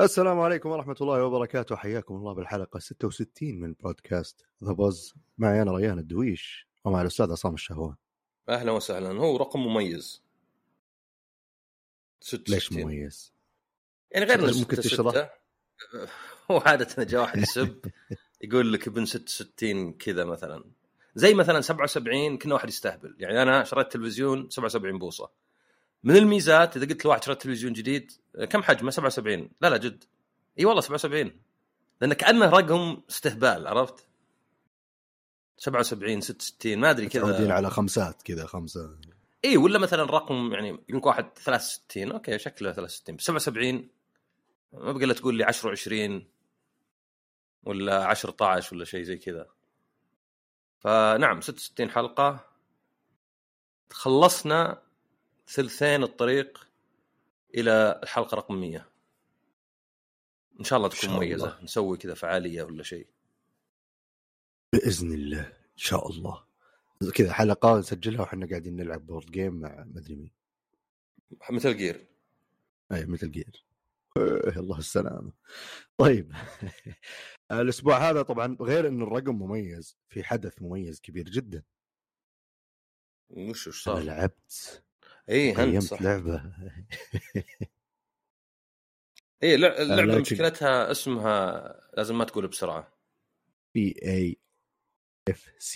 السلام عليكم ورحمة الله وبركاته، حياكم الله بالحلقة 66 من بودكاست The Buzz. معي أنا ريان الدويش ومع الأستاذ عصام الشهوان. أهلا وسهلا. هو رقم مميز 66. ليش مميز؟ يعني غير ممكن تشرح. وعادة جاء واحد يسب يقول لك ابن 66 كذا، مثلا زي مثلا 77 كنا واحد يستهبل. يعني أنا شريت تلفزيون 77 بوصة، من الميزات إذا قلت لواحد شريت تلفزيون جديد كم حجمه 77، لا جد، اي والله 77، لأن كأنه رقم استهبال، عرفت؟ 77 66 ما أدري كذا، متعودين على خمسات كذا، خمسة اي، ولا مثلا رقم يعني يقولك واحد 63 اوكي شكله 63، 77 ما بقى لا تقول لي 10 20 ولا 10 12 ولا شيء زي كذا. فنعم 66 حلقة، خلصنا ثلثين الطريق إلى الحلقة رقم 100. إن شاء الله تكون مميزة، نسوي كذا فعالية ولا شيء بإذن الله. إن شاء الله كذا حلقة نسجلها وحنا قاعدين نلعب بورد جيم مع مدري مين، مثل جير. أي مثل جير، الله السلامة. طيب الأسبوع هذا طبعا غير أن الرقم مميز، في حدث مميز كبير جدا. وش صار؟ لعبت قيمت لعبة. ايه اللعبة مشكلتها اسمها لازم ما تقول بسرعة. PAFC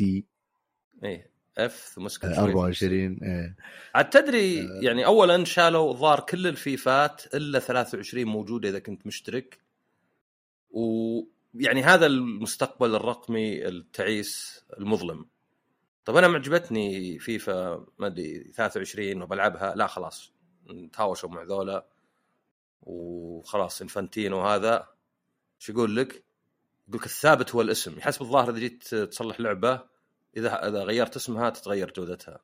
ايه اف مسكت 24. ايه عاد تدري يعني اولا شالوا ظهر كل الفيفات الا 23 موجودة اذا كنت مشترك، ويعني هذا المستقبل الرقمي التعيس المظلم. طب أنا معجبتني فيفا ما أدري 23 وبلعبها، لا خلاص نتهاوشوا مع ذولا وخلاص. انفانتينو هذا شو يقول لك؟ يقول لك الثابت هو الاسم، حسب الظاهر إذا جيت تصلح لعبة إذا غيرت اسمها تتغير جودتها.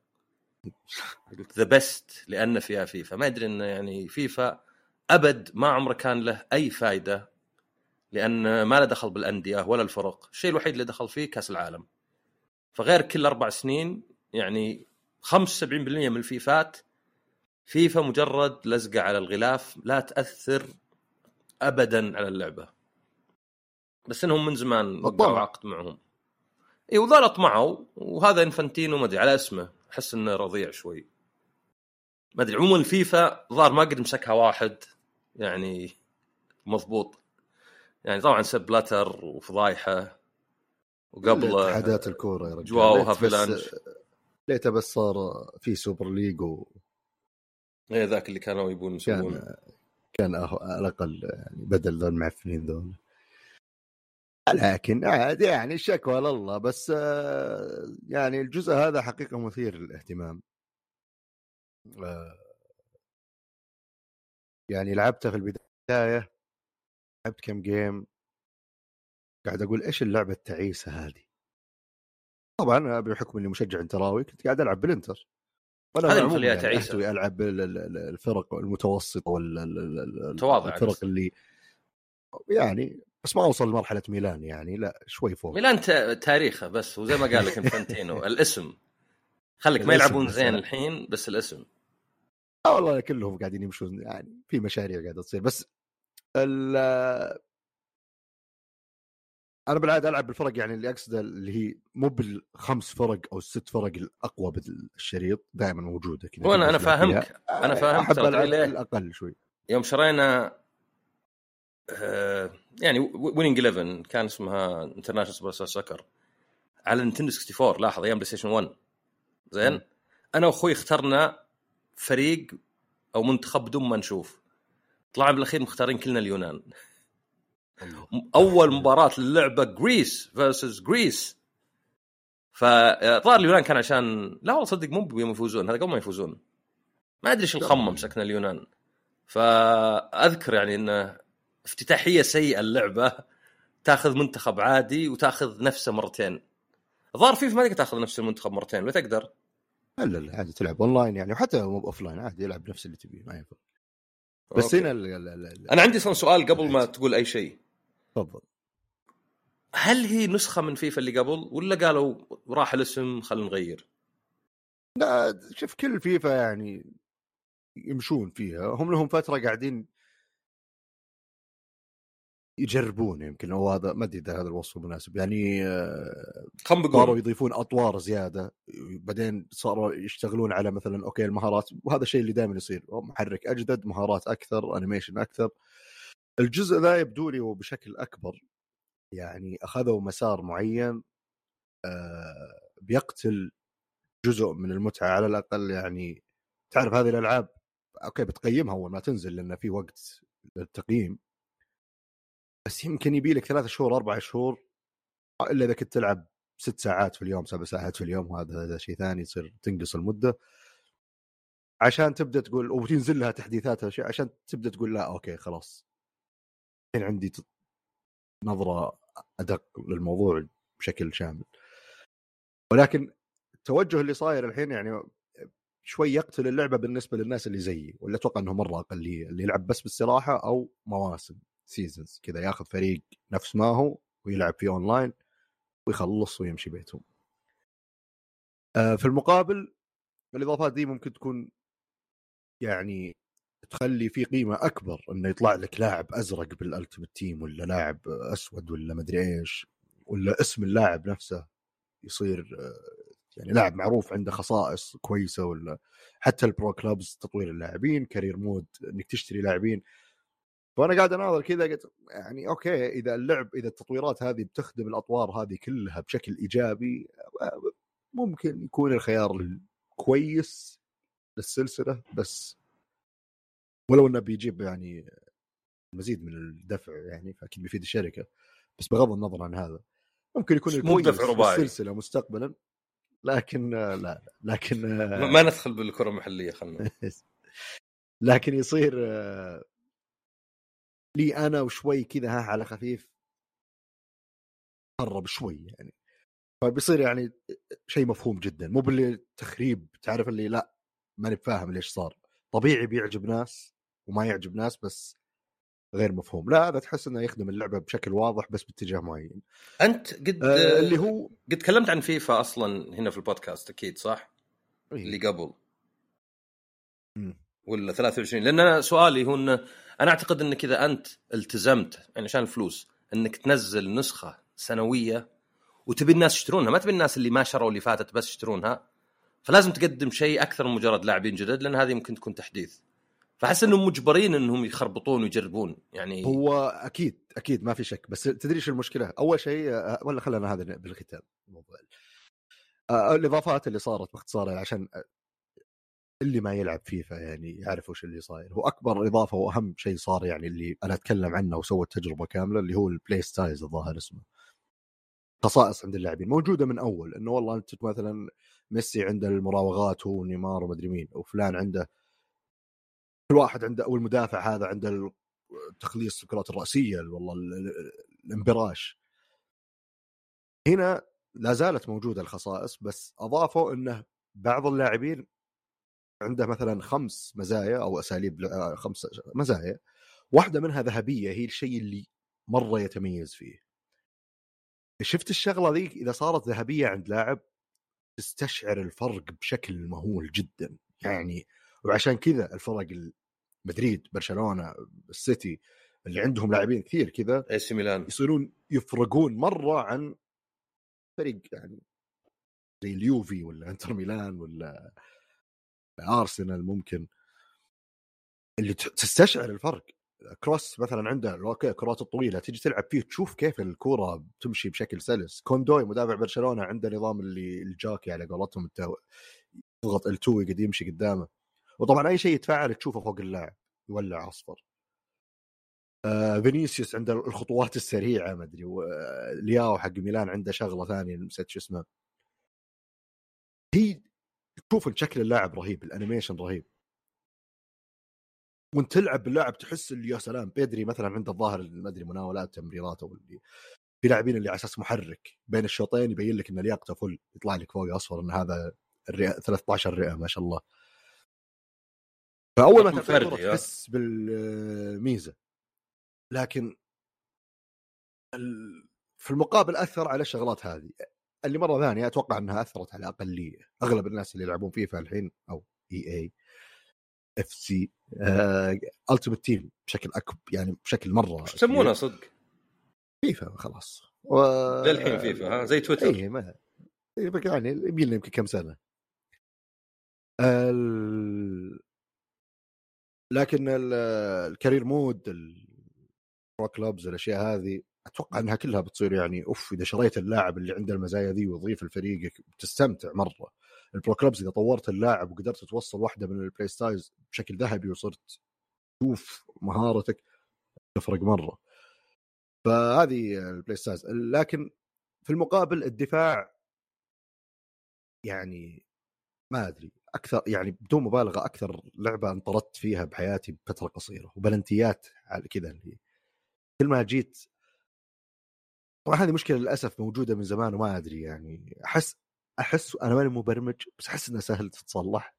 يقول لك the best لأن فيها فيفا. ما أدري إن يعني فيفا أبد ما عمره كان له أي فائدة، لأن ما له دخل بالأندية ولا الفرق. الشيء الوحيد اللي دخل فيه كأس العالم، فغير كل 4 سنين يعني 75% من الفيفات فيفا مجرد لزقة على الغلاف، لا تأثر أبدا على اللعبة. بس إنهم من زمان وقعوا عقد معهم، إيه، وذا طمعوا. وهذا إنفانتينو ما أدري على اسمه، أحس إنه رضيع شوي ما أدري. عموما الفيفا ظهر ما قد مسكها واحد يعني مضبوط، يعني طبعا سب لاتر وفضايحة، وقبل اتحادات الكوره يا رجل جواوها فلانش. ليته بس صار في سوبر ليج ايه ذاك اللي كانوا يبون يسوون كان على الاقل يعني بدل ذول المعفنين ذول. لكن عاد يعني شكوى لله، بس يعني الجزء هذا حقيقه مثير للاهتمام. يعني لعبته في البدايه، لعبت كم جيم قاعد أقول إيش اللعبة التعيسة هذه. طبعا أنا بحكم إني مشجع انتراوي كنت قاعد ألعب بالإنتر، وأنا عموما أحتوي ألعب الفرق المتوسطة والفرق اللي يعني، بس ما أوصل لمرحلة ميلان يعني، لا شوي فوق ميلان تاريخه. بس وزي ما قال لك إنفانتينو الاسم خليك ما يلعبون زين الحين، بس الاسم والله كلهم قاعدين يمشون يعني في مشاريع قاعدة تصير. بس أنا بالعادة ألعب بالفرق يعني اللي أقصده، اللي هي مو بالخمس فرق أو ال6 فرق الأقوى بالشريط دائما موجودة كذا. وأنا فاهمك، أنا فاهمك. الأقل شوي. يوم شرينا يعني وينينج 11 كان اسمها انترناشنال سوبر ستار سوكر على نينتندو 64، لاحظ أيام بلاي ستيشن 1. زين أنا وأخوي اخترنا فريق أو منتخب بدون ما نشوف، طلعنا بالأخير مختارين كلنا اليونان. أول مباراة للعبة غريس versus غريس، فطار اليونان كان عشان لا والله صدق مو بيوم يفوزون، هذا قبل ما يفوزون ما أدري شو الخمة مسكنا اليونان. فأذكر يعني إنه افتتاحية سيئة، اللعبة تأخذ منتخب عادي وتأخذ نفسه مرتين. ظهر فيه ما تقدر تأخذ نفس المنتخب مرتين، ولا تقدر؟ لا عادي تلعب أونلاين يعني، وحتى مو أوفلاين عادي يلعب نفس اللي تبيه ما يفرق. بس هنا أنا عندي سؤال قبل ما تقول أي شيء، تفضل. هل هي نسخة من فيفا اللي قبل، ولا قالوا راح الاسم خلينا نغير؟ لا شوف كل فيفا يعني يمشون فيها، هم لهم فترة قاعدين يجربون، يمكن هو هذا ما ادري اذا هذا الوصف مناسب، يعني صاروا يضيفون اطوار زياده، بعدين صاروا يشتغلون على مثلا اوكي المهارات، وهذا الشيء اللي دائما يصير، محرك اجدد، مهارات اكثر، انيميشن اكثر. الجزء ذا يبدو لي وبشكل اكبر يعني اخذوا مسار معين بيقتل جزء من المتعه على الاقل. يعني تعرف هذه الالعاب اوكي بتقيمها اول ما تنزل لان في وقت للتقييم، بس يمكن يبيلك 3 شهور 4 شهور إلا إذا كنت تلعب 6 ساعات في اليوم 7 ساعات في اليوم، هذا شيء ثاني، تصير تنقص المدة عشان تبدأ تقول، وتنزل لها تحديثاتها عشان تبدأ تقول لا أوكي خلاص الحين عندي نظرة أدق للموضوع بشكل شامل. ولكن التوجه اللي صاير الحين يعني شوي يقتل اللعبة بالنسبة للناس اللي زيي، ولا أتوقع أنه مرة أقلية اللي يلعب بس بالصراحة أو مواسم سيزنز كذا، ياخذ فريق نفس ما هو ويلعب فيه اونلاين ويخلص ويمشي بيتهم. في المقابل الاضافات دي ممكن تكون يعني تخلي في قيمه اكبر، انه يطلع لك لاعب ازرق بالالتيمت تيم ولا لاعب اسود ولا مدري ايش، ولا اسم اللاعب نفسه يصير يعني لاعب معروف عنده خصائص كويسه، ولا حتى البرو كلوبز تطوير اللاعبين، كارير مود انك تشتري لاعبين. وأنا قاعد أناظر كذا قلت يعني أوكي إذا اللعب، إذا التطويرات هذه بتخدم الأطوار هذه كلها بشكل إيجابي، ممكن يكون الخيار كويس للسلسلة، بس ولو أنه بيجيب يعني المزيد من الدفع يعني فأكيد بيفيد الشركة، بس بغض النظر عن هذا ممكن يكون الكويس للسلسلة مستقبلا. لكن لا لكن ما ندخل بالكرة المحلية خلنا لكن يصير لي أنا وشوي كذا على خفيف قرب شوي يعني، فبيصير يعني شيء مفهوم جدا، مو باللي تخريب تعرف اللي لا ما نفهم ليش صار. طبيعي بيعجب ناس وما يعجب ناس، بس غير مفهوم. لا هذا تحس إنه يخدم اللعبة بشكل واضح بس باتجاه معين. أنت قد اللي هو قد تكلمت عن فيفا أصلا هنا في البودكاست أكيد صح؟ اللي قبل ولا 23، لأن أنا سؤالي هو إنه أنا أعتقد أنك إذا أنت التزمت يعني عشان الفلوس أنك تنزل نسخة سنوية وتبي الناس يشترونها، ما تبي الناس اللي ما شروا اللي فاتت بس يشترونها، فلازم تقدم شيء أكثر من مجرد لاعبين جدد، لأن هذه ممكن تكون تحديث. فحس أنهم مجبرين أنهم يخربطون ويجربون يعني. هو أكيد أكيد ما في شك، بس تدريش المشكلة أول شيء، ولا خلنا هذا بالختام الموضوع الإضافات اللي صارت باختصار عشان اللي ما يلعب فيفا يعني يعرف وش اللي صاير. هو أكبر إضافة وأهم شيء صار يعني اللي أنا أتكلم عنه وسويت تجربة كاملة، اللي هو البلاي ستايلز الظاهر اسمه، خصائص عند اللاعبين موجودة من أول، إنه والله أنت مثلا ميسي عنده المراوغات هو ونيمار ومدري مين، وفلان عنده كل واحد عنده، أو المدافع هذا عنده تخليص الكرات الرأسية، والله الانبراش. هنا لا زالت موجودة الخصائص، بس أضافوا إنه بعض اللاعبين عنده مثلا 5 مزايا أو أساليب 5 مزايا، واحدة منها ذهبية، هي الشيء اللي مرة يتميز فيه. شفت الشغلة ذيك إذا صارت ذهبية عند لاعب تستشعر الفرق بشكل مهول جدا يعني. وعشان كذا الفرق مدريد، برشلونة، السيتي اللي عندهم لاعبين كثير كذا يصيرون يفرقون مرة عن فريق يعني زي اليوفي ولا انتر ميلان ولا أرسنال، ممكن اللي تستشعر الفرق. كروس مثلا عنده لوكا كرات الطويلة تيجي تلعب فيه تشوف كيف الكرة تمشي بشكل سلس. كوندوي مدافع برشلونة عنده نظام اللي الجاكي على قولتهم، يضغط التوي قد يمشي قدامه، وطبعا أي شيء يتفاعل تشوفه فوق اللاعب يولع أصفر. فينيسيوس عنده الخطوات السريعة مدري، ولياو حق ميلان عنده شغلة ثانية نسيت شو اسمها هي. شوف شكل اللاعب رهيب، الانيميشن رهيب، وانت تلعب باللاعب تحس اللي يا سلام. بيدري مثلا عنده الظاهر ما ادري مناولات تمريراته، واللي في لاعبين اللي على اساس محرك بين الشوطين يبين لك ان لياقته فل، يطلع لك فوق اصفر ان هذا الرئه 13 رئه ما شاء الله. فاول ما تحس بالميزه، لكن في المقابل اثر على الشغلات هذه. اللي مرة ثانية أتوقع أنها أثرت على أقلية أغلب الناس اللي يلعبون فيفا الحين أو EA FC Ultimate Team بشكل أكبر يعني بشكل مرة يسمونه صدق فيفا خلاص للحين فيفا ها زي تويتر إيه ما يعني يبيلنا يمكن كم سنة لكن الكارير مود البرو كلوبز الأشياء هذه أتوقع أنها كلها بتصير يعني أوف إذا شريت اللاعب اللي عنده المزايا ذي وضيف الفريقك بتستمتع مرة البرو كلوبز إذا طورت اللاعب وقدرت توصل واحدة من البلاي ستايلز بشكل ذهبي وصرت تشوف مهارتك تفرق مرة فهذه البلاي ستايلز لكن في المقابل الدفاع يعني ما أدري أكثر يعني بدون مبالغة أكثر لعبة انطردت فيها بحياتي بفترة قصيرة وبلنتيات على كذا اللي كل ما جيت طبعا هذه مشكلة للأسف موجودة من زمان وما أدري يعني أحس أنا ماني مبرمج بس أحس أنها سهل تتصلح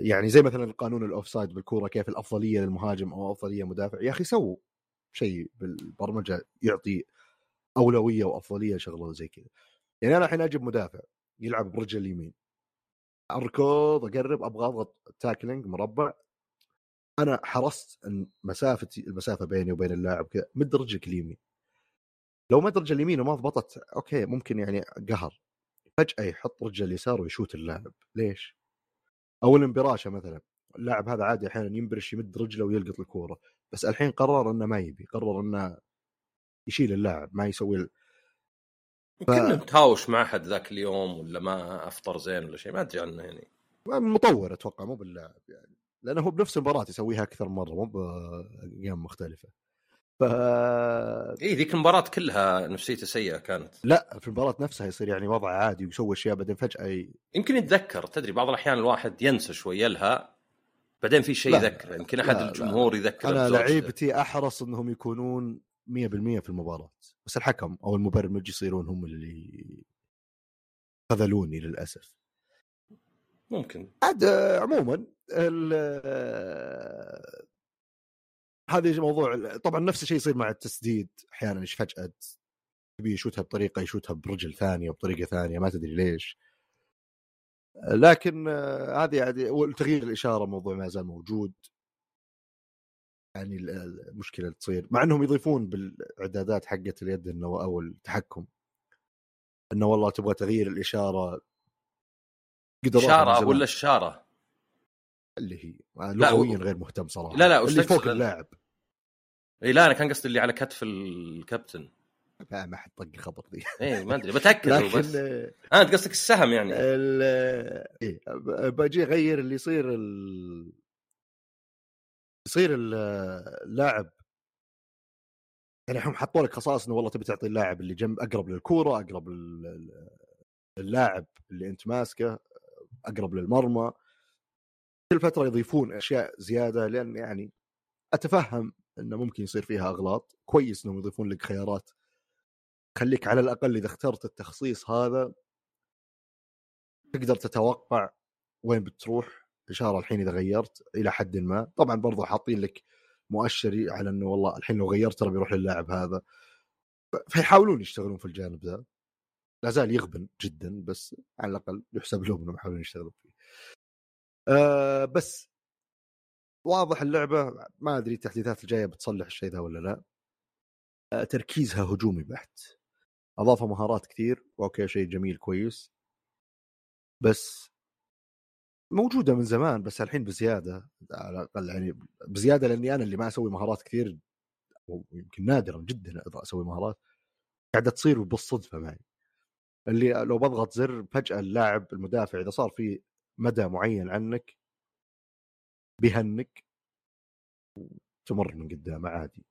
يعني زي مثلا القانون الأوفسايد بالكورة كيف الأفضلية للمهاجم أو أفضلية مدافع يا أخي سووا شيء بالبرمجة يعطي أولوية وأفضلية شغله زي كذا يعني أنا الحين أجيب مدافع يلعب برجل اليمين أركض أقرب أبغى أضغط تاكلينج مربع أنا حرصت أن المسافة بيني وبين اللاعب كذا مد رجلك اليمين لو مد رجل اليمين وما ضبطت أوكي ممكن يعني قهر فجأة يحط رجل يسار ويشوت اللاعب ليش؟ أو الانبراشة مثلا اللاعب هذا عادي أحيانا ينبرش يمد رجله ويلقط الكورة بس الحين قرر أنه ما يبي قرر أنه يشيل اللاعب ما يسوي كنا بتهاوش مع أحد ذاك اليوم ولا ما أفطر زين ولا شيء ما أدري عنه يعني مطور أتوقع مو باللاعب يعني لأنه هو بنفس المباراة يسويها أكثر مرة مو بأيام مختلفة إيه ذيك المباراة كلها نفسيته سيئة كانت لا في المباراة نفسها يصير يعني وضع عادي ويسوي أشياء بعدين فجأة يمكن يتذكر تدري بعض الأحيان الواحد ينسى شوي يلها بعدين في شيء يذكر يمكن أحد الجمهور يذكر أنا لعيبتي أحرص أنهم يكونون 100% في المباراة بس الحكم أو المبرمج يصيرون هم اللي خذلوني للأسف ممكن عاد عموما هذا الموضوع طبعا نفس الشيء يصير مع التسديد أحيانا إيش فجأة تبي يشوتها بطريقة يشوتها برجل ثانية وبطريقة ثانية ما تدري ليش لكن هذه عادي والتغيير الإشارة موضوع ما زال موجود يعني المشكلة تصير مع أنهم يضيفون بالإعدادات حقة اليد إنه أو التحكم إنه والله تبغى تغيير الإشارة إشارة ولا الشارة اللي هي لغويا غير مهتم صراحة لا اللي فوق اللاعب إيه لا أنا كان قصدي اللي على كتف الكابتن ما حد طق خبر ذي إيه ما أدري بتأكد بس أنا قصدك السهم يعني إيه بجي غير اللي يصير يصير اللاعب يعني هم حطوا لك خصائص انه والله تبي تعطي اللاعب اللي جنب اقرب للكوره اقرب اللاعب اللي انت ماسكه اقرب للمرمى كل فتره يضيفون اشياء زياده لان يعني اتفهم انه ممكن يصير فيها اغلاط كويس انهم يضيفون لك خيارات خليك على الاقل اذا اخترت التخصيص هذا تقدر تتوقع وين بتروح إشارة الحين إذا غيرت إلى حد ما طبعا برضو حاطين لك مؤشري على أنه والله الحين لو غيرت ترى بيروح للاعب هذا فيحاولون يشتغلون في الجانب ذا لازال يغبن جدا بس على الأقل يحسب لهم أنهم يحاولون يشتغلون فيه بس واضح اللعبة ما أدري التحديثات الجاية بتصلح الشيء ذا ولا لا تركيزها هجومي بحت أضافوا مهارات كثير وأوكي شيء جميل كويس بس موجودة من زمان بس الحين بزيادة على الأقل يعني بزيادة لأني أنا اللي ما أسوي مهارات كثير ويمكن نادرا جدا أسوي مهارات قاعدة تصير بالصدفة معي اللي لو بضغط زر فجأة اللاعب المدافع إذا صار في مدى معين عنك بيهنك وتمر من قدامه عادي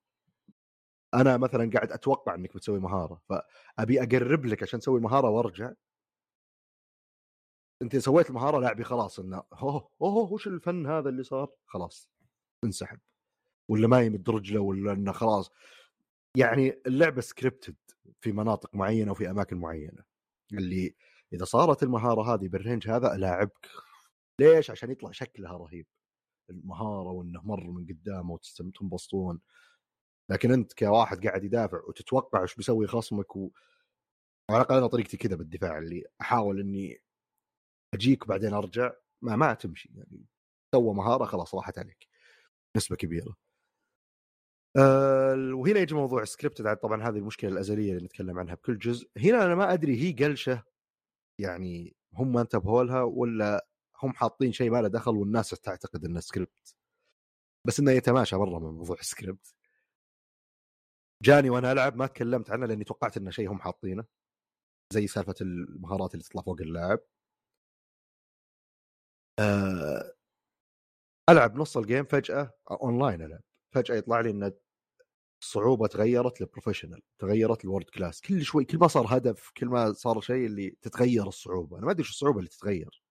أنا مثلا قاعد أتوقع أنك بتسوي مهارة فأبي أقرب لك عشان تسوي مهارة وأرجع انت سويت المهاره لاعبي خلاص انه وش الفن هذا اللي صار خلاص انسحب ولا ما يمد رجله ولا انه خلاص يعني اللعبه سكريبتد في مناطق معينه وفي اماكن معينه اللي اذا صارت المهاره هذه بالرينج هذا الاعبك ليش عشان يطلع شكلها رهيب المهاره وانه مر من قدامه وتستمتعون بسطون لكن انت كواحد قاعد يدافع وتتوقع ايش بيسوي خصمك على الأقل أنا طريقتي كذا بالدفاع اللي أحاول إني أجيك بعدين أرجع ما تمشي يعني سوى مهارة خلاص راحت عليك نسبة كبيرة. وهنا يجي موضوع سكريبت. طبعا هذه المشكلة الأزلية اللي نتكلم عنها بكل جزء. هنا أنا ما أدري هي قلشة يعني هم ما انتبهوا لها ولا هم حاطين شيء ما له دخل والناس تعتقد إنه سكريبت، بس إنه يتماشى مرة من موضوع سكريبت. جاني وأنا ألعب ما تكلمت عنه لأني توقعت إنه شيء هم حاطينه زي سالفة المهارات اللي تطلع فوق اللاعب. ألعب نص الجيم فجأة أونلاين ألعب فجأة يطلع لي إن الصعوبة تغيرت للبروفيشنال، تغيرت للورد كلاس، كل شوي كل ما صار هدف كل ما صار شيء اللي تتغير الصعوبة. أنا ما أدري شو الصعوبة اللي تتغير.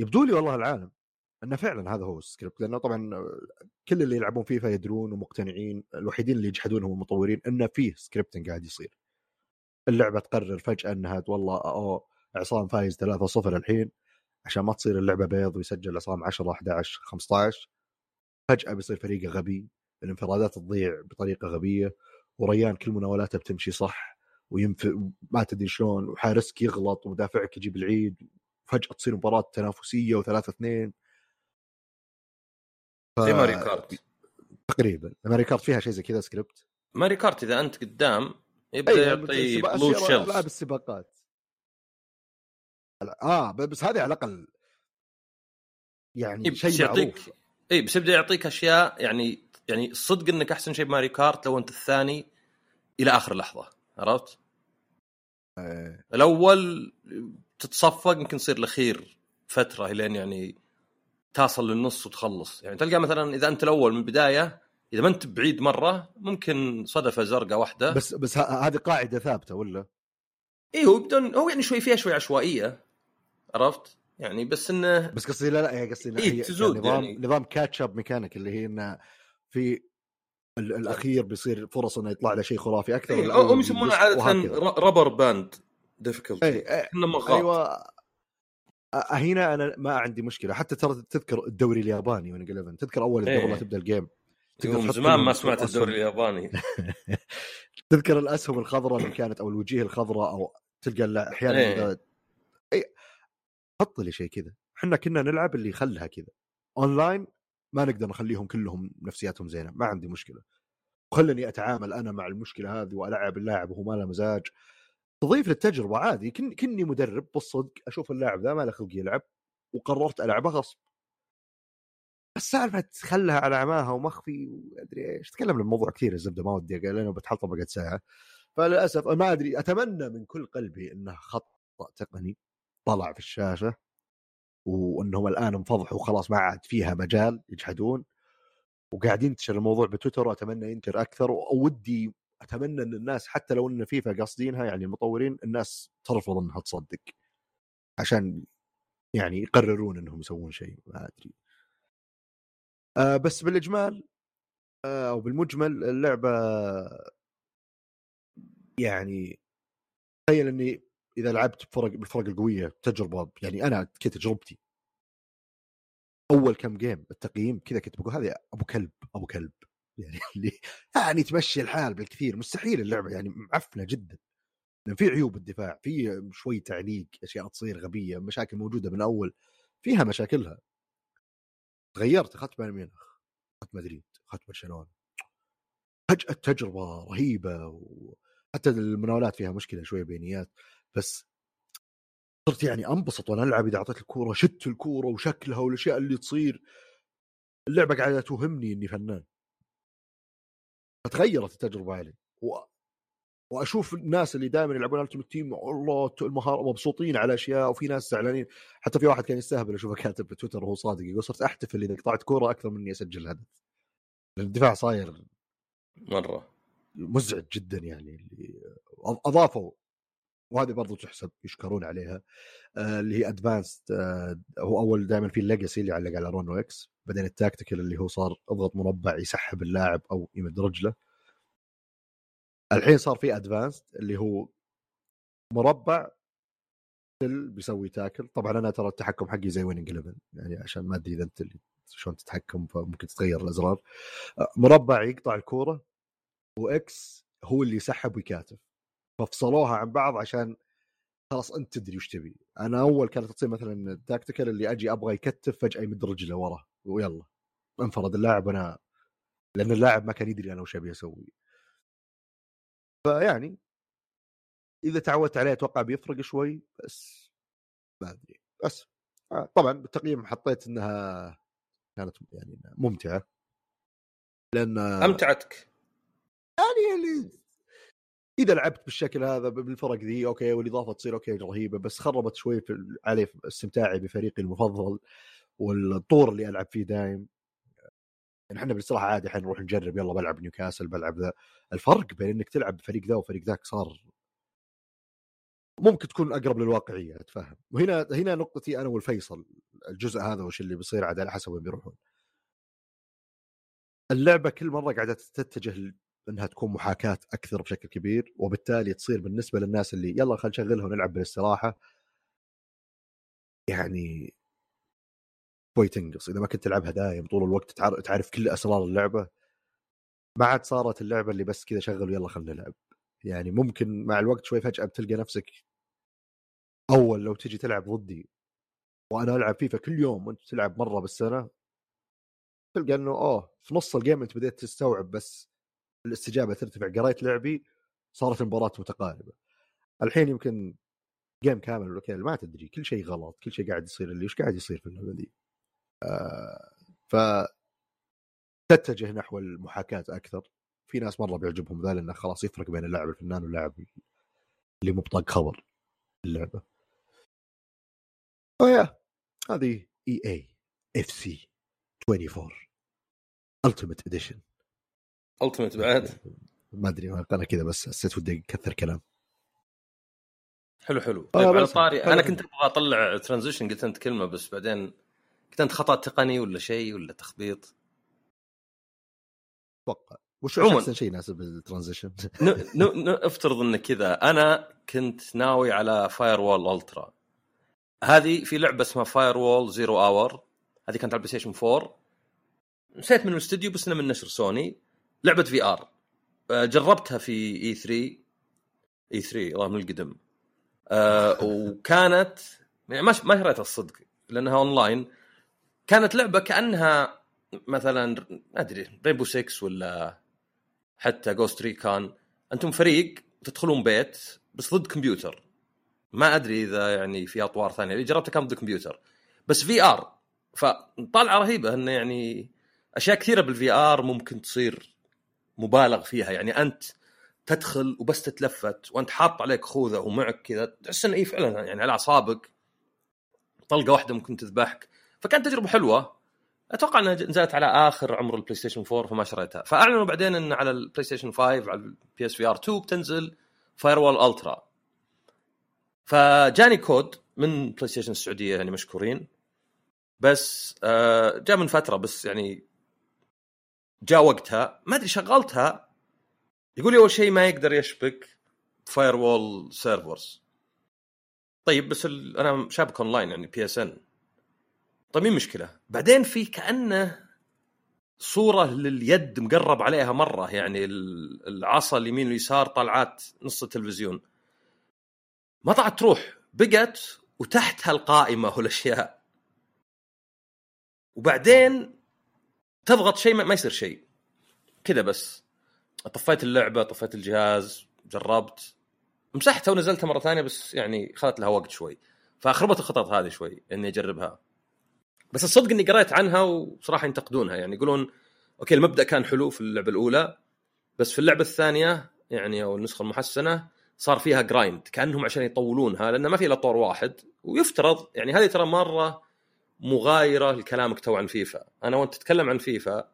يبدو لي والله العالم أنه فعلا هذا هو السكريبت، لأنه طبعا كل اللي يلعبون فيفا يدرون ومقتنعين، الوحيدين اللي يجحدون هم المطورين، أنه فيه سكريبتنج قاعد يصير. اللعبة تقرر فجأة أنها والله عصام فايز 3-0 الحين عشان ما تصير اللعبة بيض ويسجل عصام 10 11 15 فجأة بيصير فريقه غبي، الانفرادات تضيع بطريقة غبية، وريان كل مناولاته بتمشي صح ما تدري شلون، وحارسك يغلط ومدافعك يجيب العيد، فجأة تصير مباراة تنافسية و3-2 زي ماري كارت تقريبا. ماري كارت فيها شيء زي كذا سكريبت. ماري كارت إذا أنت قدام يبدأ يعطي بلوت شيلز ألعاب السباقات بس هذه على الأقل يعني شيء معروف. اي بس يبدأ يعطيك أشياء يعني الصدق إنك أحسن شيء ماري كارت لو أنت الثاني إلى آخر لحظة، عرفت؟ الأول تتصفق يمكن يصير الأخير فترة لين يعني تصل للنص وتخلص. يعني تلقى مثلا إذا أنت الأول من البداية إذا ما أنت بعيد مرة ممكن صدفة زرقة واحدة بس هذه قاعدة ثابتة ولا؟ إيه هو يعني شوي فيها شوي عشوائية، عرفت؟ يعني بس إنه بس قصدي لا قصدي إيه تزود يعني نظام كاتشاب ميكانيك اللي هي إنه في الأخير بيصير فرص إنه يطلع له شيء خرافي أكثر. إيه أو يسمونه عادة ربر باند ديفيكولتي. إحنا مغلط. أيوة هنا أنا ما عندي مشكلة. حتى ترى تذكر الدوري الياباني وأنا قلبان تذكر أول الدورة تبدأ الجيم. من زمان ما سمعت الدوري الياباني. تذكر الأسهم الخضراء اللي كانت أو الوجيه الخضراء أو تلقى أحياناً حط لي شيء كذا. احنا كنا نلعب اللي خلها كذا أونلاين ما نقدر نخليهم كلهم نفسياتهم زينة، ما عندي مشكلة، خلني أتعامل أنا مع المشكلة هذه وألعب اللاعب وهو ما له مزاج، تضيف للتجربة عادي. كني مدرب بالصدق أشوف اللاعب ذا ما له خلق يلعب وقررت ألعبه غصب. السالفة تخلها على عماها ومخفي وأدري إيش. تكلم الموضوع كثير الزبدة ما ودي قال لأنه بتحلطه بقد ساعة، فللأسف ما أدري. أتمنى من كل قلبي إنه خطأ تقني طلع في الشاشة وأنهم الآن انفضحوا وخلاص ما عاد فيها مجال يجحدون وقاعدين ينتشر الموضوع بتويتر، وأتمنى ينتشر أكثر. وودي أتمنى أن الناس حتى لو أن فيفا قصدينها يعني المطورين الناس ترفض أنها تصدق عشان يعني يقررون أنهم يسوون شيء ما أدري. بس بالإجمال أو بالمجمل اللعبة يعني تخيل أني إذا لعبت بالفرق القوية تجربة يعني أنا كتجربتي أول كم جيم التقييم كذا كنت بقول هذا أبو كلب يعني اللي يعني تمشي الحال بالكثير. مستحيل اللعبة يعني معفنة جدا، في عيوب الدفاع، في شوي تعليق، أشياء تصير غبية، مشاكل موجودة من أول فيها مشاكلها. تغيرت أخذت بايرن ميونخ، أخذت مدريد، أخذت برشلونة، فجأة تجربة رهيبة. وحتى المناولات فيها مشكلة شوية بينيات، بس صرت يعني أنبسط وأنا ألعب إذا أعطيت الكورة شدت الكورة وشكلها والأشياء اللي تصير. اللعبة قاعدة توهمني إني فنان، فتغيرت التجربة علي. وأشوف الناس اللي دائما يلعبون التيمت تيم والله المهارة مبسوطين على أشياء، وفي ناس زعلانين. حتى في واحد كان يستهبل أشوفه كاتب بتويتر وهو صادق يقول صرت أحتفل إذا قطعت كورة أكثر مني أسجل هدف. الدفاع صاير مرة مزعج جدا يعني اللي أضافوا، وهذه برضو تحسب يشكرون عليها اللي هي أدفانست. هو أول دائما في الليجاسي اللي علق على رونو إكس، بعدين التاكتيكال اللي هو صار اضغط مربع يسحب اللاعب أو يمد رجله. الحين صار في أدفانست اللي هو مربع بيسوي تاكل. طبعا أنا ترى التحكم حقي زي وينينج 11 يعني عشان ما أدري إذا أنت اللي شلون تتحكم فممكن تتغير الأزرار. مربع يقطع الكورة وإكس هو اللي يسحب ويكاتف. ففصلوها عن بعض عشان خلاص انت تدري وش تبي. انا اول كانت تصير مثلا التاكتيكال اللي اجي ابغى يكتف فجاه يمد رجله ورا ويلا انفرد اللاعب، انا لان اللاعب ما كان يدري انا وش ابي اسوي. فيعني اذا تعودت عليه اتوقع بيفرق شوي، بس ما ادري. بس طبعا بالتقييم حطيت انها كانت يعني ممتعه، لان امتعتك يعني اذا لعبت بالشكل هذا بالفرق ذي اوكي، والاضافه تصير اوكي رهيبه، بس خربت شوي علي استمتاعي بفريقي المفضل والطور اللي العب فيه دايم. يعني احنا بالصراحه عادي الحين نروح نجرب يلا بلعب نيوكاسل بلعب ذا. الفرق بين انك تلعب بفريق ذا وفريق ذاك صار ممكن تكون اقرب للواقعيه، اتفهم. وهنا نقطتي انا والفيصل الجزء هذا وش اللي بيصير عاد على حسب وين بيروحون. اللعبه كل مره قاعده تتجه انها تكون محاكاه اكثر بشكل كبير، وبالتالي تصير بالنسبه للناس اللي يلا خلينا نشغلها ونلعب بالاستراحه يعني شوي تنقص. اذا ما كنت تلعبها دايم طول الوقت تعرف كل اسرار اللعبه، ما عاد صارت اللعبه اللي بس كذا شغل ويلا خلينا نلعب. يعني ممكن مع الوقت شوي فجأة بتلقى نفسك أول لو تجي تلعب ضدي وأنا ألعب فيفا كل يوم وأنت تلعب مرة بالسنة، تلقى أنه في نص الجيم أنت بدأت تستوعب، بس الاستجابة ترتفع. قريت لعبي صارت المباراة متقاربة. الحين يمكن جيم كامل ولا ما تدري، كل شيء غلط، كل شيء قاعد يصير اللي وش قاعد يصير في اللعبة دي. فتتجه نحو المحاكاة أكثر. في ناس مرة بيعجبهم ذا لأنه خلاص يفرق بين اللاعب الفنان واللاعب اللي مبطق خبر اللعبة. هذه EA FC 24 Ultimate Edition. Ultimate بعد ما أدري، أنا كذا بس حسيت ودي أكثر كلام. حلو حلو. طيب على طاري أنا كنت أبغى أطلع ترانزيشن، قلت أنت كلمة بس بعدين قلت أنت خطأ تقني ولا شيء ولا تخبيط أتوقع. وش أحسن شيء يناسب الترانزيشن؟ افترض أن كذا. أنا كنت ناوي على Firewall Ultra. هذه في لعبة اسمها Firewall Zero Hour، هذه كانت على PlayStation 4، نسيت من الاستوديو بس أنا من نشر سوني. لعبة VR جربتها في E3 الله من القدم، وكانت ما هريتها الصدق لأنها أونلاين. كانت لعبة كأنها مثلا أدري ريبو 6 ولا حتى جوست ريكان. انتم فريق تدخلون بيت بس ضد كمبيوتر، ما ادري اذا يعني في اطوار ثانيه اللي جربتها كان ضد كمبيوتر بس في ار. فطالعه رهيبه انه يعني اشياء كثيره بالفي ار ممكن تصير مبالغ فيها. يعني انت تدخل وبس تتلفت وانت حاط عليك خوذه ومعك كذا تحس ان اي فعلا يعني على اعصابك، طلقه واحده ممكن تذبحك. فكانت تجربه حلوه. اتوقع انها نزلت على اخر عمر البلاي ستيشن 4 فما شريتها. فاعلنوا بعدين ان على البلاي ستيشن 5 على البي اس في ار 2 بتنزل فايروال الترا. فجاني كود من بلاي ستيشن السعوديه يعني مشكورين، بس جاء من فتره، بس يعني جاء وقتها ما ادري شغلتها. يقول لي اول شيء ما يقدر يشبك فايروال سيرفرز. طيب بس انا شابك اونلاين يعني بي اس ان، طيب مين مشكلة؟ بعدين في كأنه صورة لليد مقرب عليها مرة، يعني العصا اليمين واليسار طلعت نص التلفزيون ما طلعت تروح، بقت وتحتها القائمة والأشياء، وبعدين تضغط شيء ما يصير شيء كذا. بس طفيت اللعبة، طفيت الجهاز، جربت مسحتها ونزلتها مرة ثانية، بس يعني خلت لها وقت شوي فأخربت الخطط هذه شوي إني أجربها. بس الصدق اني قرأت عنها وصراحة ينتقدونها، يعني يقولون اوكي المبدأ كان حلو في اللعبة الأولى، بس في اللعبة الثانية يعني او النسخة المحسنة صار فيها جرايند كأنهم عشان يطولونها لأنه ما في إلا طور واحد. ويفترض يعني هذه ترى مرة مغايرة لكلامك تو عن فيفا. انا وانت تتكلم عن فيفا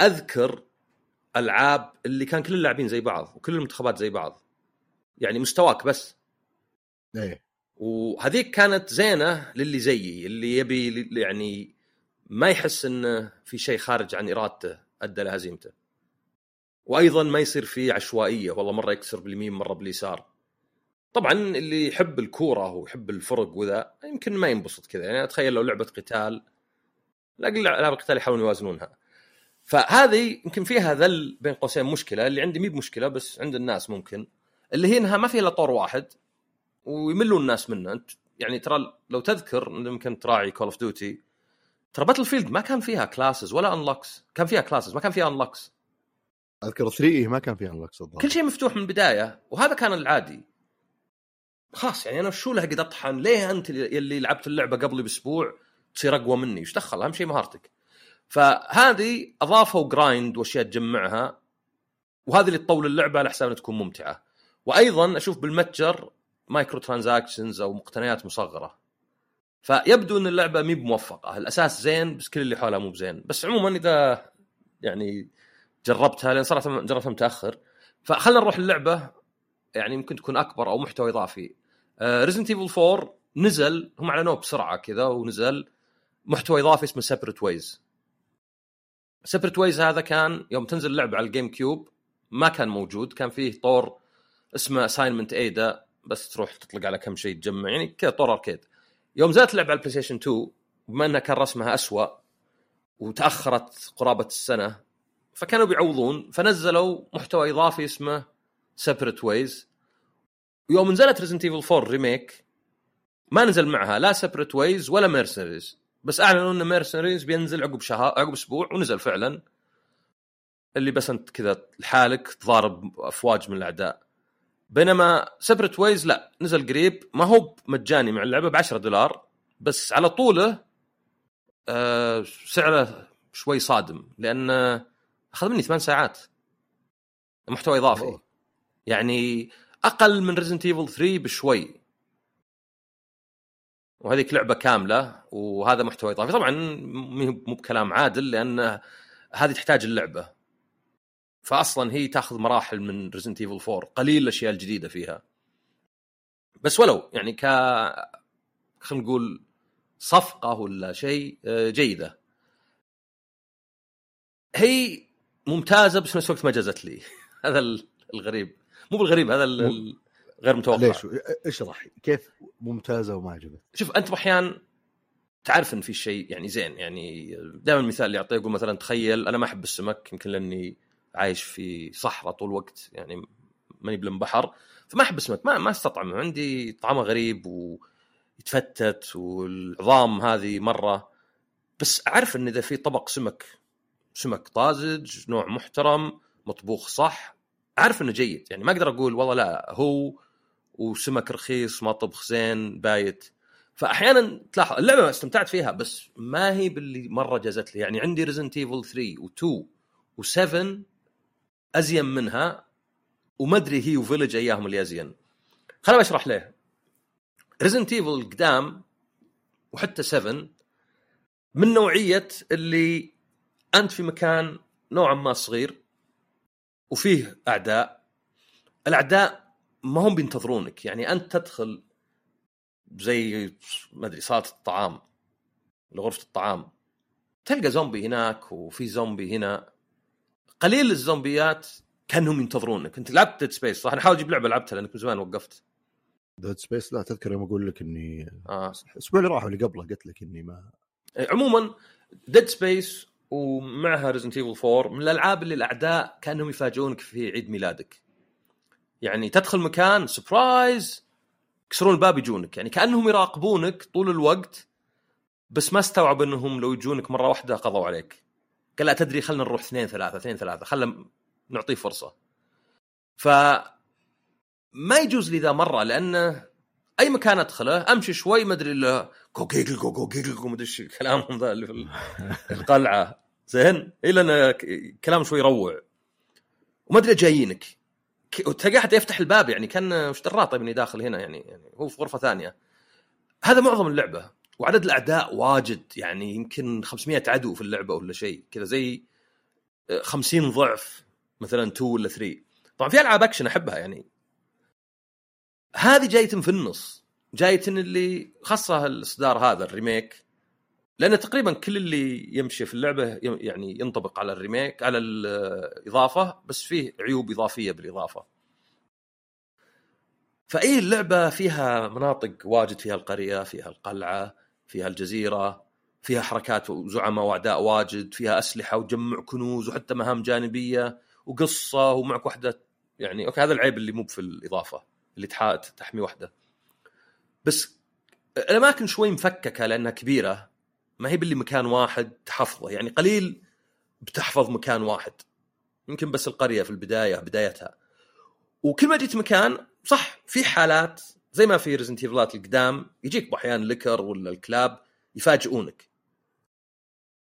اذكر العاب اللي كان كل اللاعبين زي بعض وكل المنتخبات زي بعض، يعني مستواك بس. ايه وهذيك كانت زينة للي زيي اللي يبي يعني ما يحس إنه في شيء خارج عن إرادته أدى لهزيمته، وأيضا ما يصير فيه عشوائية والله مرة يكسر باليمين مرة باليسار. طبعا اللي يحب الكورة ويحب الفرق وذا يمكن ما ينبسط كذا. يعني أتخيل لو لعبة قتال، لكن لعبة قتال يحاولون يوازنونها. فهذه يمكن فيها ذل بين قوسين مشكلة اللي عندي مي بمشكلة بس عند الناس ممكن اللي هي انها ما فيها الا طور واحد ويملوا الناس منه. انت يعني ترى لو تذكر يمكن تراعي كول اوف ديوتي، ترى باتل فيلد ما كان فيها كلاسز ولا انلوكس، كان فيها كلاسز ما كان فيها انلوكس. اذكر 3 ما كان فيها انلوكس، كل شيء مفتوح من البدايه وهذا كان العادي. خاص يعني انا شو له قد اطحن؟ ليه انت اللي لعبت اللعبه قبلي باسبوع تصير اقوى مني؟ ايش دخل؟ اهم شيء مهارتك. فهذه اضافوا جرايند واشياء تجمعها، وهذه اللي تطول اللعبه على حساب تكون ممتعه. وايضا اشوف بالمتجر مايكرو ترانزاكشنز او مقتنيات مصغره، فيبدو ان اللعبه مي بموفقه. الاساس زين بس كل اللي حولها مو بزين. بس عموما اذا يعني جربتها، لان صراحه جربتها متاخر، فخلنا نروح اللعبه يعني يمكن تكون اكبر او محتوى اضافي. Resident Evil 4 نزل، هم اعلنوه بسرعه كذا ونزل محتوى اضافي اسمه Separate Ways. Separate Ways هذا كان يوم تنزل اللعبه على الجيم كيوب ما كان موجود، كان فيه طور اسمه Assignment Ada، بس تروح تطلق على كم شيء تجمع يعني كذا طور اركيد. يوم زالت اللعبه على البلاي ستيشن 2 بما انها كان رسمها اسوأ وتاخرت قرابه السنه، فكانوا بيعوضون فنزلوا محتوى اضافي اسمه Separate Ways. يوم نزلت Resident Evil 4 ريميك ما نزل معها لا Separate Ways ولا Mercenaries، بس اعلنوا ان Mercenaries بينزل عقب شهر عقب اسبوع، ونزل فعلا. اللي بس انت كذا لحالك تضارب افواج من الاعداء. بينما Separate Ways لا، نزل قريب، ما هو مجاني مع اللعبه ب$10، بس على طوله سعره شوي صادم لان اخذ مني 8 ساعات محتوى اضافي. يعني اقل من Resident Evil 3 بشوي، وهذيك لعبه كامله وهذا محتوى اضافي. طبعا مو بكلام عادل لان هذه تحتاج اللعبه، فاصلا هي تاخذ مراحل من Resident Evil 4، قليل الاشياء الجديده فيها. بس ولو يعني خلينا نقول صفقه ولا شيء جيده، هي ممتازه بس في نفس الوقت ما جازت لي. هذا الغريب، مو بالغريب، هذا غير متوقع. ليش؟ اشرح كيف ممتازه وما عجبت. شوف انت احيانا تعرف ان في شيء يعني زين، يعني دائما المثال اللي اعطيه يقول مثلا تخيل انا ما احب السمك، يمكن لاني عايش في صحراء طول الوقت يعني ماني بالبحر، فما احب السمك، ما استطعمه، عندي طعمه غريب ويتفتت والعظام هذه مره. بس اعرف ان اذا في طبق سمك طازج نوع محترم مطبوخ صح، عارف انه جيد، يعني ما اقدر اقول والله لا هو وسمك رخيص ما طبخ زين بايت. فاحيانا تلاحظ اللعبه استمتعت فيها بس ما هي باللي مره جازت لي. يعني عندي Resident Evil 3 و2 و7 ازين منها، وما ادري هي وفيلج اياهم اللي ازين. خليني اشرح ليه. Resident Evil القدام وحتى 7 من نوعيه اللي انت في مكان نوعا ما صغير وفيه أعداء، الأعداء ما هم بينتظرونك، يعني أنت تدخل زي ما أدري صالة الطعام لغرفة الطعام، تلقى زومبي هناك وفي زومبي هنا، قليل الزومبيات كانهم ينتظرونك. أنت لعبت Dead Space صح؟ أنا حاول أجيب لعبة لعبتها لأنك من زمان وقفت. Dead Space لا تذكر يوم أقول لك إني الأسبوع اللي راح واللي قبله قلت لك إني ما. عموما Dead Space ومعها Resident Evil 4 من الألعاب اللي الأعداء كانهم يفاجئونك في عيد ميلادك. يعني تدخل مكان سبرايز، يكسرون الباب يجونك، يعني كأنهم يراقبونك طول الوقت، بس ما استوعب أنهم لو يجونك مرة واحدة قضوا عليك. قال لا تدري خلنا نروح 2-3 خلنا نعطيه فرصة. فما يجوز لي ذا مرة، لأن أي مكان أدخله أمشي شوي ما أدري إلا كوكيكل كوكيكل مدري كلامهم ذا اللي في القلعة زين، إلا أنا كلام شوي روع وما أدري جايينك، وتلقى حتى يفتح الباب يعني كان وش دراه طيب إني داخل هنا، يعني هو في غرفة ثانية. هذا معظم اللعبة، وعدد الأعداء واجد، يعني يمكن 500 عدو في اللعبة ولا شيء كذا، زي 50 ضعف مثلا 2 ولا 3. طبعا في ألعاب أكشن أحبها، يعني هذه جايتن في النص، جايتن اللي خاصة الإصدار هذا الريميك، لأن تقريبا كل اللي يمشي في اللعبة يعني ينطبق على الريميك على الإضافة، بس فيه عيوب إضافية بالإضافة. فأي اللعبة فيها مناطق واجد، فيها القرية، فيها القلعة، فيها الجزيرة، فيها حركات وزعماء وأعداء واجد، فيها أسلحة وجمع كنوز وحتى مهام جانبية وقصة، ومعك واحدة يعني اوكي هذا العيب اللي مو في الاضافه اللي تحمي واحده بس. الاماكن شوي مفككه لانها كبيره، ما هي باللي مكان واحد تحفظه، يعني قليل بتحفظ مكان واحد، يمكن بس القريه في البدايه بدايتها. وكل ما جيت مكان صح في حالات زي ما في ريزنت ايفلات القدام يجيك احيانا لكر ولا الكلاب يفاجئونك،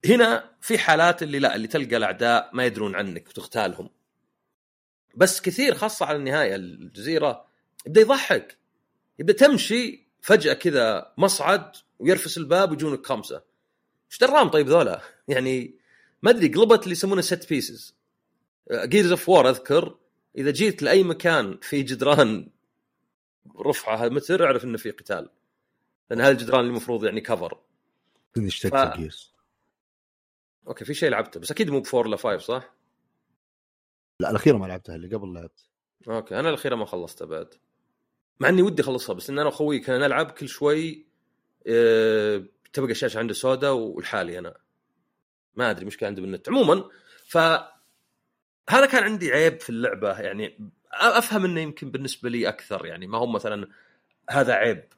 هنا في حالات اللي لا اللي تلقى الاعداء ما يدرون عنك وتغتالهم. بس كثير خاصه على النهايه الجزيره يبدا يضحك، يبدا تمشي فجاه كذا مصعد ويرفس الباب ويجونك 5. ايش درام طيب ذولا، يعني ما ادري قلبت اللي يسمونه ست بيسز. Gears of War اذكر اذا جيت لاي مكان في جدران رفعه متر اعرف انه في قتال، لان هالجدران اللي المفروض يعني كفر. كنت اشتقت جيرز. اوكي في شيء لعبته بس اكيد مو بفور ولا 5 صح؟ لا الاخيره ما لعبتها، اللي قبل لعبت. اوكي انا الاخيره ما خلصتها بعد، مع اني ودي اخلصها، بس ان انا واخوي كنا نلعب كل شوي تبقى الشاشه عنده سوداء والحالي انا ما ادري مشكله عندي بالنت عموما. ف هذا كان عندي عيب في اللعبه، يعني افهم انه يمكن بالنسبه لي اكثر، يعني ما هو مثلا هذا عيب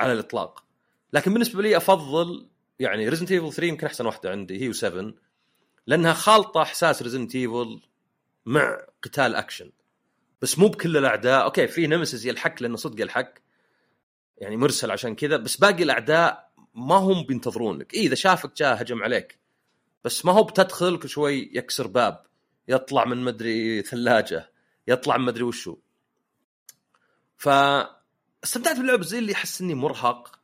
على الاطلاق، لكن بالنسبه لي افضل يعني ريزنت ايفل 3 يمكن احسن واحده عندي، هي و7، لانها خالطه احساس ريزنت ايفل مع قتال اكشن، بس مو بكل الاعداء. اوكي في نمسيس يلحق لانه صدق يلحق يعني مرسل عشان كذا، بس باقي الاعداء ما هم بينتظرونك، اذا شافك جاء هجم عليك، بس ما هو بتدخل كل شوي يكسر باب، يطلع من مدري ثلاجه، يطلع من مدري وشو. فاستمتعت باللعب زي اللي احس اني مرهق،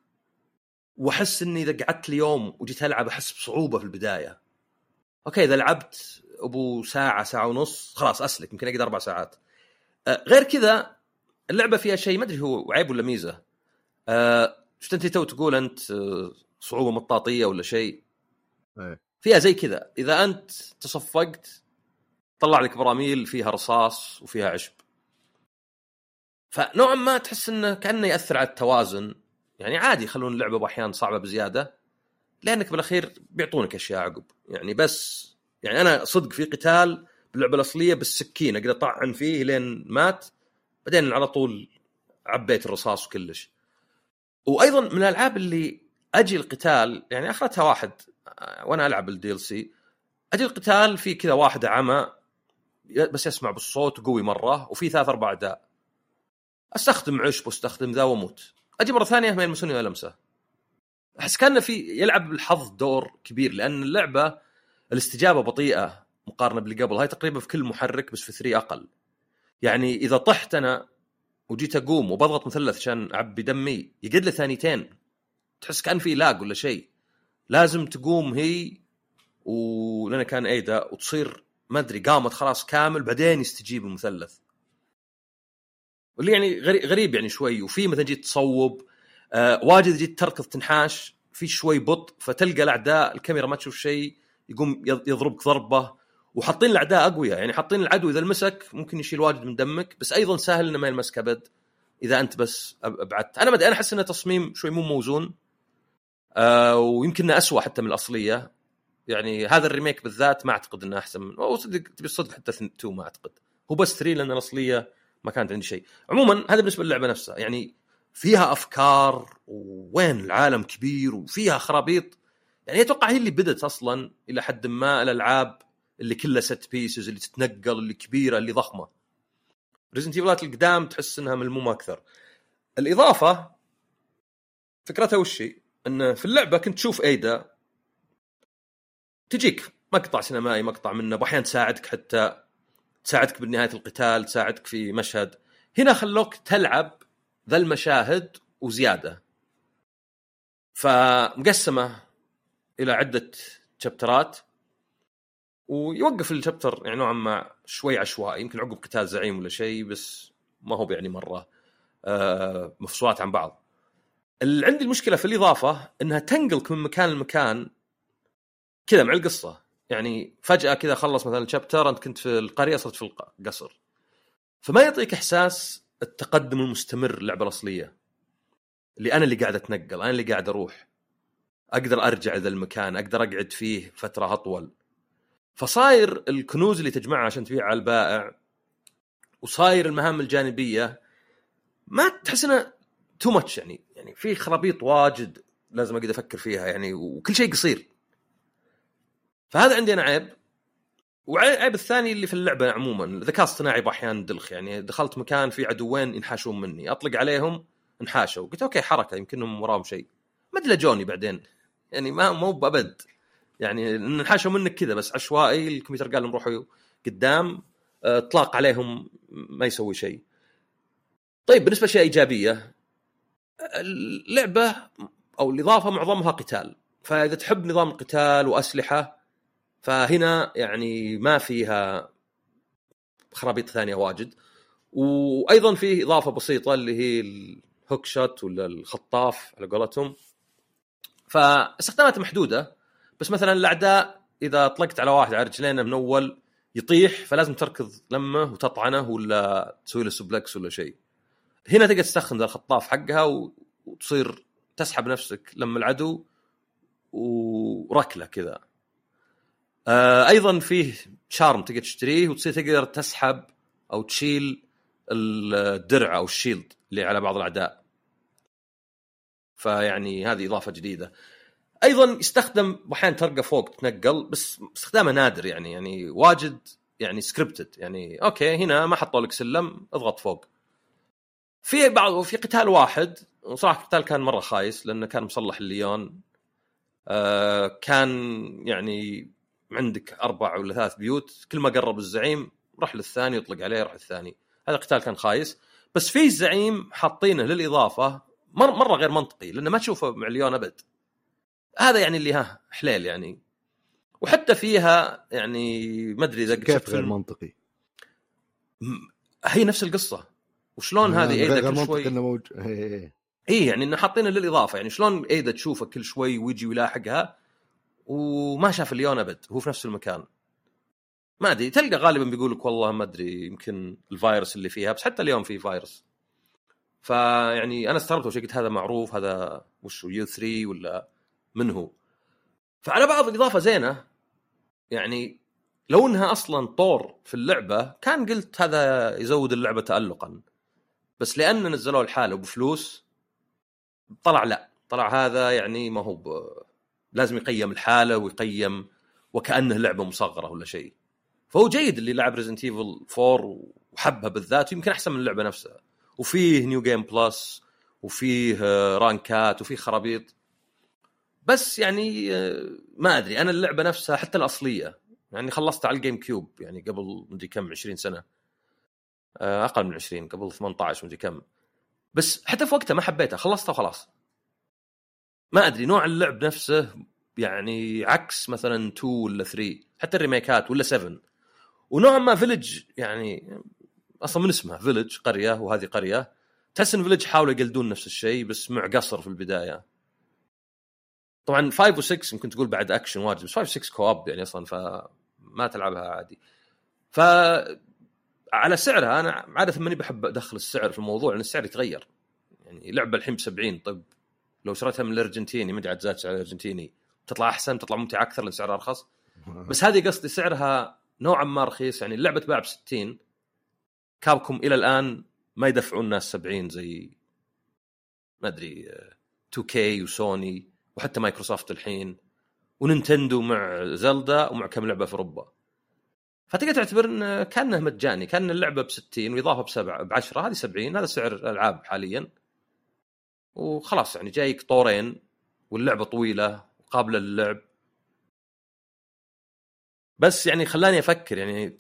واحس اني اذا قعدت اليوم وجيت العب احس بصعوبه في البدايه. اوكي اذا لعبت ابو ساعه ونص خلاص اسلك، يمكن اقدر 4 ساعات. غير كذا اللعبه فيها شيء ما ادري هو عيب ولا ميزه. شفت انت تو تقول انت صعوبه مطاطيه ولا شيء فيها زي كذا، اذا انت تصفقت طلع لك براميل فيها رصاص وفيها عشب، فنوعا ما تحس انه كأنه يأثر على التوازن. يعني عادي يخلون اللعبة بأحيان صعبة بزيادة، لأنك بالأخير بيعطونك أشياء عقب، يعني بس يعني أنا صدق في قتال باللعبة الأصلية بالسكين أقدر طعن فيه لين مات، بعدين على طول عبيت الرصاص وكلش. وأيضا من الألعاب اللي أجي القتال يعني آخرتها واحد وأنا ألعب الديل سي، أجي القتال في كذا واحد عمى بس يسمع بالصوت قوي مرة، وفي 3-4 أعداء، استخدم عشب واستخدم ذا وموت، اجي مرة ثانية ما يلمسوني ولا لمسة. احس كأنه في يلعب الحظ دور كبير، لأن اللعبة الاستجابة بطيئة مقارنة باللي قبل، هاي تقريبا في كل محرك، بس في 3 أقل. يعني إذا طحت أنا وجيت أقوم وبضغط مثلث عشان أعبي دمي يقعد له 2 ثانية، تحس كأن في لاج ولا شيء، لازم تقوم هي ولنا كان أيدا وتصير ما أدري قامت خلاص كامل بعدين يستجيب المثلث، واللي يعني غريب يعني شوي. وفي مثلا جيت تصوب واجد، جيت تركض تنحاش في شوي بطء، فتلقى الأعداء الكاميرا ما تشوف شيء يقوم يضربك ضربة، وحاطين الأعداء أقوياء، يعني حاطين العدو إذا لمسك ممكن يشيل واجد من دمك، بس أيضا سهل إنه ما يلمسك أبد إذا أنت بس أبعدت. أنا بدي أحس إنه تصميم شوي مو موزون، ويمكن أسوأ حتى من الأصلية، يعني هذا الريميك بالذات ما اعتقد انه احسن من، وصدق تبي الصدق حتى 2 ما اعتقد، هو بس 3 لان الاصليه ما كانت عندي شيء. عموما هذا بالنسبه للعبه نفسها، يعني فيها افكار وين العالم كبير وفيها خرابيط، يعني اتوقع هي اللي بدت اصلا الى حد ما الالعاب اللي كلها ست بيسز اللي تتنقل اللي كبيره اللي ضخمه. ريزنت ايفلات القدام تحس انها ملمومه اكثر. الاضافه فكرتها وش هي؟ ان في اللعبه كنت تشوف ايدا تجيك مقطع سينمائي مقطع منه، وأحيانا تساعدك، حتى تساعدك بالنهاية القتال، تساعدك في مشهد. هنا خلوك تلعب ذا المشاهد وزيادة، فمقسمة إلى عدة شابترات، ويوقف الشابتر يعني نوعا ما شوي عشوائي، يمكن عقب قتال زعيم ولا شيء، بس ما هو يعني مرة مفصولات عن بعض. اللي عندي المشكلة في الإضافة إنها تنقلك من مكان لمكان كذا مع القصة، يعني فجأة كذا خلص مثلا شابتر أنت كنت في القرية صرت في القصر، فما يعطيك إحساس التقدم المستمر اللعبة الأصلية، اللي أنا اللي قاعد أتنقل، أنا اللي قاعد أروح، أقدر أرجع إذا المكان أقدر أقعد فيه فترة أطول. فصاير الكنوز اللي تجمعها عشان تبيعها على البائع وصاير المهام الجانبيه ما تحس انها تو ماتش يعني في خرابيط واجد لازم اقدر افكر فيها يعني، وكل شيء قصير. فهذا عندي انا عيب. وعيب الثاني اللي في اللعبه عموما الذكاء الاصطناعي باحيان دلخ. يعني دخلت مكان في عدوين ينحاشون مني، اطلق عليهم انحاشوا، قلت اوكي حركه يمكنهم وراهم شيء، ما دلجوني بعدين يعني مو بابد يعني انحاشوا منك كذا بس عشوائي. الكمبيوتر قال لهم روحوا قدام، اطلاق عليهم ما يسوي شيء. طيب بالنسبه لشيء ايجابيه، اللعبه او الاضافه معظمها قتال، فاذا تحب نظام القتال واسلحه فهنا يعني ما فيها خرابيط ثانيه واجد. وايضا فيه اضافه بسيطه اللي هي الهوك شوت ولا الخطاف على قولتهم، فاستخداماته محدوده. بس مثلا الاعداء اذا طلقت على واحد على رجلينه من اول يطيح، فلازم تركض لمه وتطعنه ولا تسوي له سوبلكس ولا شيء. هنا تقدر تستخدم الخطاف حقها وتصير تسحب نفسك لما العدو وركله كذا. ايضا فيه شارم تقدر تشتريه وتصير تقدر تسحب او تشيل الدرع او الشيلد اللي على بعض الاعداء، فيعني هذه اضافه جديده. ايضا يستخدم احيانا ترقى فوق تنقل، بس استخدامه نادر يعني واجد يعني سكريبتد. يعني اوكي هنا ما حطوا لك سلم اضغط فوق. في بعض في قتال واحد وصراحه القتال كان مره خايس لانه كان مصلح الليون. كان يعني عندك 4 ولا 3 بيوت، كل ما قرب الزعيم راح للثاني يطلق عليه راح الثاني. هذا القتال كان خايس. بس في زعيم حاطينه للاضافه مره غير منطقي لانه ما تشوفه مع الليون ابد. هذا يعني اللي ها حليل يعني. وحتى فيها يعني ما ادري اذا كيف غير منطقي، هي نفس القصه. وشلون هذه ايدا كل شوي اي يعني انه حاطينه للاضافه، يعني شلون ايدا تشوفه كل شوي ويجي ويلاحقها وما شاف الليون ابد، هو في نفس المكان. ما ادري، تلقى غالبا بيقول لك والله ما ادري يمكن الفيروس اللي فيها، بس حتى اليوم في فيروس. فيعني انا استغربت وش قلت هذا معروف، هذا وش يو 3 ولا منه. فعلى بعض الإضافة زينة يعني، لو أنها أصلاً طور في اللعبة كان قلت هذا يزود اللعبة تألقاً، بس لأن نزلوه الحالة وبفلوس طلع لا، طلع هذا يعني ما هو لازم يقيم الحالة ويقيم وكأنه لعبة مصغرة ولا شيء. فهو جيد اللي لعب ريزنت ايفل 4 وحبها بالذات، يمكن أحسن من اللعبة نفسها. وفيه نيو جيم بلس وفيه رانكات وفيه خرابيط، بس يعني ما أدري. أنا اللعبة نفسها حتى الأصلية يعني خلصتها على الجيم كيوب يعني قبل مدري كم 20 سنة، أقل من 20، قبل 18 مدري كم. بس حتى في وقتها ما حبيتها، خلصتها وخلاص. ما أدري نوع اللعب نفسه يعني عكس مثلا 2 ولا 3 حتى الريميكات ولا 7. ونوعا ما فيلج يعني أصلا من اسمها فيلج قرية، وهذه قرية تحس إن فيلج حاولوا يقلدون نفس الشيء بس مع قصر في البداية. طبعا 5 و6 ممكن تقول بعد اكشن واجد، بس 5 و6 كواب يعني اصلا، فما تلعبها عادي. ف على سعرها انا عاده ماني بحب ادخل السعر في الموضوع لان السعر يتغير. يعني لعبه الحين ب70، طيب لو شريتها من الارجنتيني مدعت زاد سعر الارجنتيني تطلع احسن، تطلع ممتعه اكثر لان سعرها ارخص. بس هذه قصدي سعرها نوعا ما رخيص. يعني اللعبه تباع ب60، كابكم الى الان ما يدفعون الناس 70 زي ما ادري 2K وسوني وحتى مايكروسوفت الحين ونينتندو مع زلدا ومع كم لعبة في أوروبا. فتقدر تعتبر إن كأنه مجاني، كأن اللعبة ب60 وإضافة ب10، هذه 70. هذا سعر الألعاب حاليا. وخلاص يعني جايك طورين واللعبة طويلة وقابلة للعب. بس يعني خلاني أفكر يعني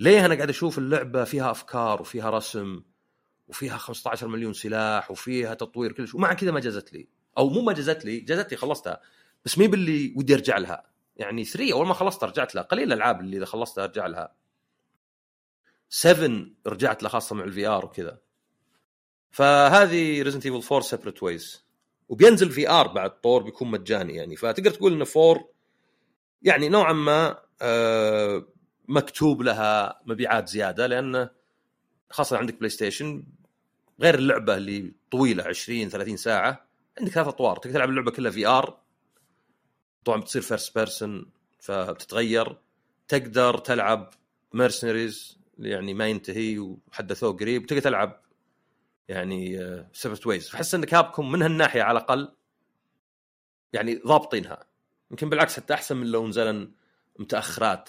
ليه أنا قاعد أشوف اللعبة فيها أفكار وفيها رسم وفيها 15 مليون سلاح وفيها تطوير كلش، ومع كذا ما جازت لي. او مو ما جزت لي، جزت لي خلصتها، بس مين باللي ودي ارجع لها. يعني 3 اول ما خلصتها رجعت لها، قليل الالعاب اللي اذا خلصتها ارجع لها. 7 رجعت لها خاصه مع الفي ار وكذا. فهذه ريزنت ايفل 4 سيبريت ويز، وبينزل في ار بعد طور بيكون مجاني يعني. فتقدر تقول ان 4 يعني نوعا ما مكتوب لها مبيعات زياده، لان خاصه عندك بلاي ستيشن غير اللعبه اللي طويله 20-30 ساعه، عندك 3 أطوار تقدر تلعب اللعبه كلها في ار. طبعا بتصير فيرست بيرسون فبتتغير، تقدر تلعب مرسنريز يعني ما ينتهي وحدثوه قريب وتقدر تلعب يعني سيبرت ويز. فحس ان كابكم من هالناحيه على الاقل يعني ضابطينها، يمكن بالعكس حتى احسن من لو نزلن متاخرات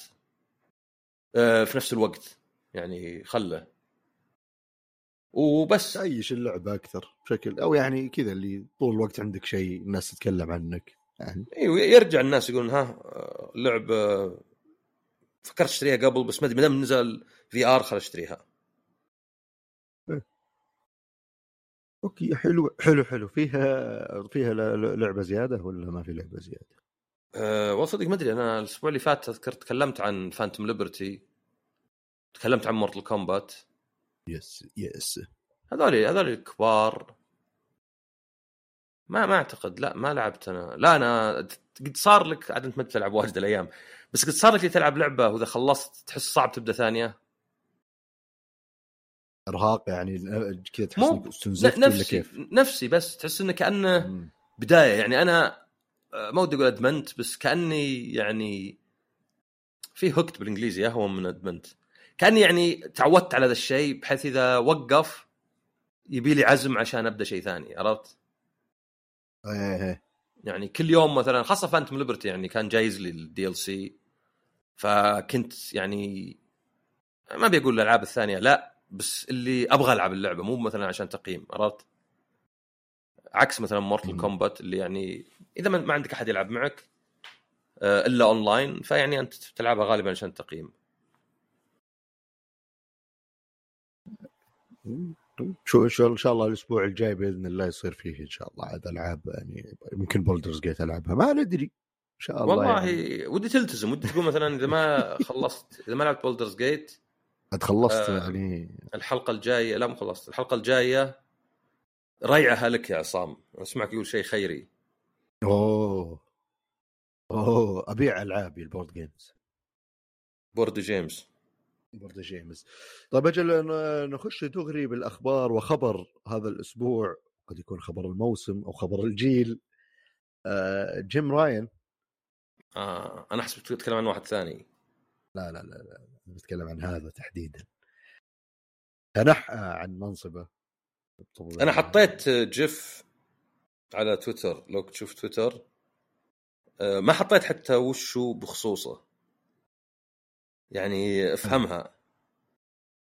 في نفس الوقت يعني خله وبس عيش اللعبه اكثر بشكل او يعني كذا اللي طول الوقت عندك شيء الناس تتكلم عنك يعني. ايوه يرجع الناس يقولون ها اللعبه فكرت اشتريها قبل بس ما دام نزل في ار خل اشتريها. اوكي حلو حلو حلو. فيها لعبه زياده ولا ما في لعبه زياده؟ والله صدق ما ادري. انا الاسبوع اللي فات اذكر تكلمت عن فانتوم ليبرتي، تكلمت عن مورتال كومبات. يس هذول الكبار ما اعتقد. لا ما لعبت انا. لا انا قد صار لك عاد انت ما تلعب واجد الايام، بس قد صار لك تلعب لعبه واذا خلصت تحس صعب تبدا ثانيه ارهاق يعني كذا تحس انك استنزفت ولا كيف؟ نفسي بس تحس انه كانه بدايه يعني. انا ما ودي اقول ادمنت بس كاني يعني في هوكت بالانجليزي اهو من ادمنت، كاني يعني تعودت على هذا الشيء بحيث اذا وقف يبي لي عزم عشان ابدا شيء ثاني. عرفت يعني كل يوم مثلا خاصه فانتوم ليبرتي يعني كان جايز لي الدي ال سي، فكنت يعني ما بيقول الالعاب الثانيه لا بس اللي ابغى العب اللعبه مو مثلا عشان تقييم. عرفت عكس مثلا مورتال كومبات اللي يعني اذا ما عندك احد يلعب معك الا اونلاين فيعني انت تلعبها غالبا عشان تقييم. شو ان شاء الله الاسبوع الجاي باذن الله يصير فيه ان شاء الله هذا العاب يعني يمكن بولدرز جيت العبها ما ادري ان شاء الله والله يعني. ودي تلتزم، ودي تقول مثلا اذا ما خلصت اذا ما لعبت بولدرز جيت اتخلصت يعني الحلقه الجايه. لا مو خلصت الحلقه الجايه ريعها لك يا عصام، اسمعك يقول شيء خيري. اوه ابيع العابي البورد جيمز بورد جيمز. طيب اجل نخش دغري بالاخبار، وخبر هذا الاسبوع قد يكون خبر الموسم او خبر الجيل. جيم راين. انا حسبت تتكلم عن واحد ثاني. لا لا لا لا بتكلم عن هذا تحديدا. تنحى عن منصبه. انا حطيت جيف على تويتر لو تشوف تويتر، ما حطيت حتى وشو بخصوصه يعني افهمها،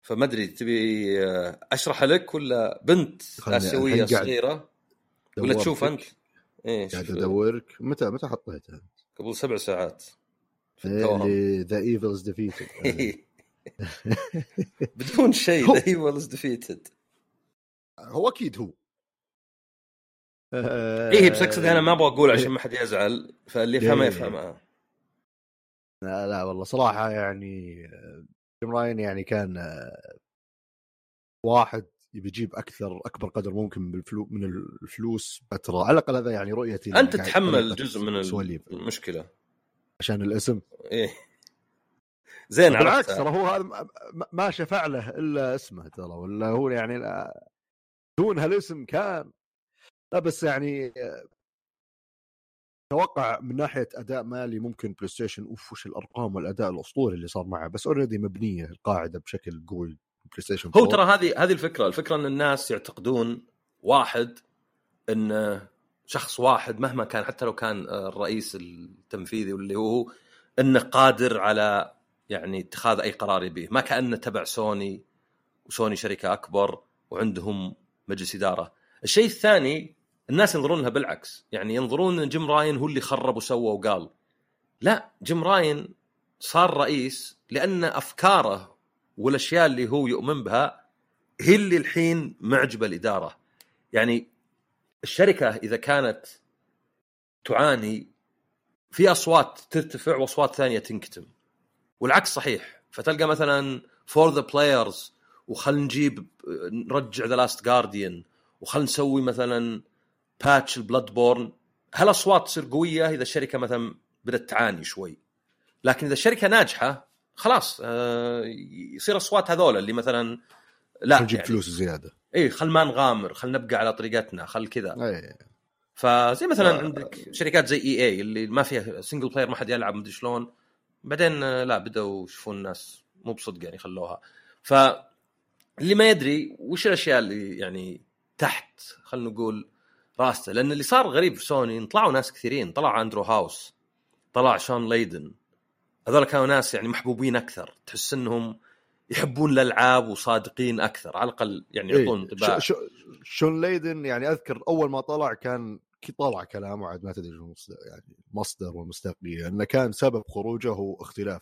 فما ادري تبي اشرح لك ولا بنت اسيويه صغيره ولا تشوف انت ايش قاعد ادورك. متى حطيتها؟ قبل 7 ساعات في التوام. ذا ايفلز ديفيتد بدون شيء. ذا ايفلز ديفيتد هو اكيد هو ايه بس اقصد انا ما ابغى اقول عشان ما حد يزعل، فاللي يفهمها يفهمها. لا والله صراحة يعني جيم راين يعني كان واحد يجيب أكبر قدر ممكن من الفلوس بترى على الأقل. هذا يعني رؤيتي. أنت تحمل جزء من المشكلة عشان الاسم إيه زين. على العكس ترى هو هذا ما شفع له إلا اسمه ترى، ولا هو يعني دون هالاسم كان. لا بس يعني توقع من ناحيه اداء مالي ممكن بلاي ستيشن وش الارقام والاداء الاسطوري اللي صار معه، بس اوريدي مبنيه القاعده بشكل قوي بلاي ستيشن. هو ترى هذه الفكره ان الناس يعتقدون واحد ان شخص واحد مهما كان حتى لو كان الرئيس التنفيذي واللي هو انه قادر على يعني اتخاذ اي قرار يبيه، ما كانه تبع سوني وسوني شركه اكبر وعندهم مجلس اداره. الشيء الثاني الناس ينظرون لها بالعكس، يعني ينظرون ان جيم راين هو اللي خرب وسوى وقال. لا جيم راين صار رئيس لأن أفكاره والأشياء اللي هو يؤمن بها هي اللي الحين معجبة الإدارة. يعني الشركة إذا كانت تعاني في أصوات ترتفع وأصوات ثانية تنكتم والعكس صحيح، فتلقى مثلا for the players وخل نجيب نرجع The Last Guardian وخل نسوي مثلا باتش البلاد بورن. هالاصوات تصير قويه اذا الشركه مثلا بدت تعاني شوي، لكن اذا الشركه ناجحه خلاص يصير اصوات هذول اللي مثلا لا نجيب يعني فلوس زياده اي خل ما نغامر خل نبقى على طريقتنا خل كذا. فزي مثلا عندك شركات زي EA اللي ما فيها سنجل بلاير ما حد يلعب مدري شلون، بعدين لا بدأوا يشوفون الناس مو بصدق يعني خلوها. فاللي ما يدري وش الاشياء اللي يعني تحت خلنا نقول راسه. لان اللي صار غريب في سوني طلعوا ناس كثيرين، طلع اندرو هاوس، طلع شون ليدن، هذول كانوا ناس يعني محبوبين اكثر، تحس انهم يحبون الالعاب وصادقين اكثر على الاقل يعني يعطون انطباع. شون ليدن يعني اذكر اول ما طلع كان طلع كلامه عاد ما تدري يعني مصدر ومصداقيه، انه كان سبب خروجه هو اختلاف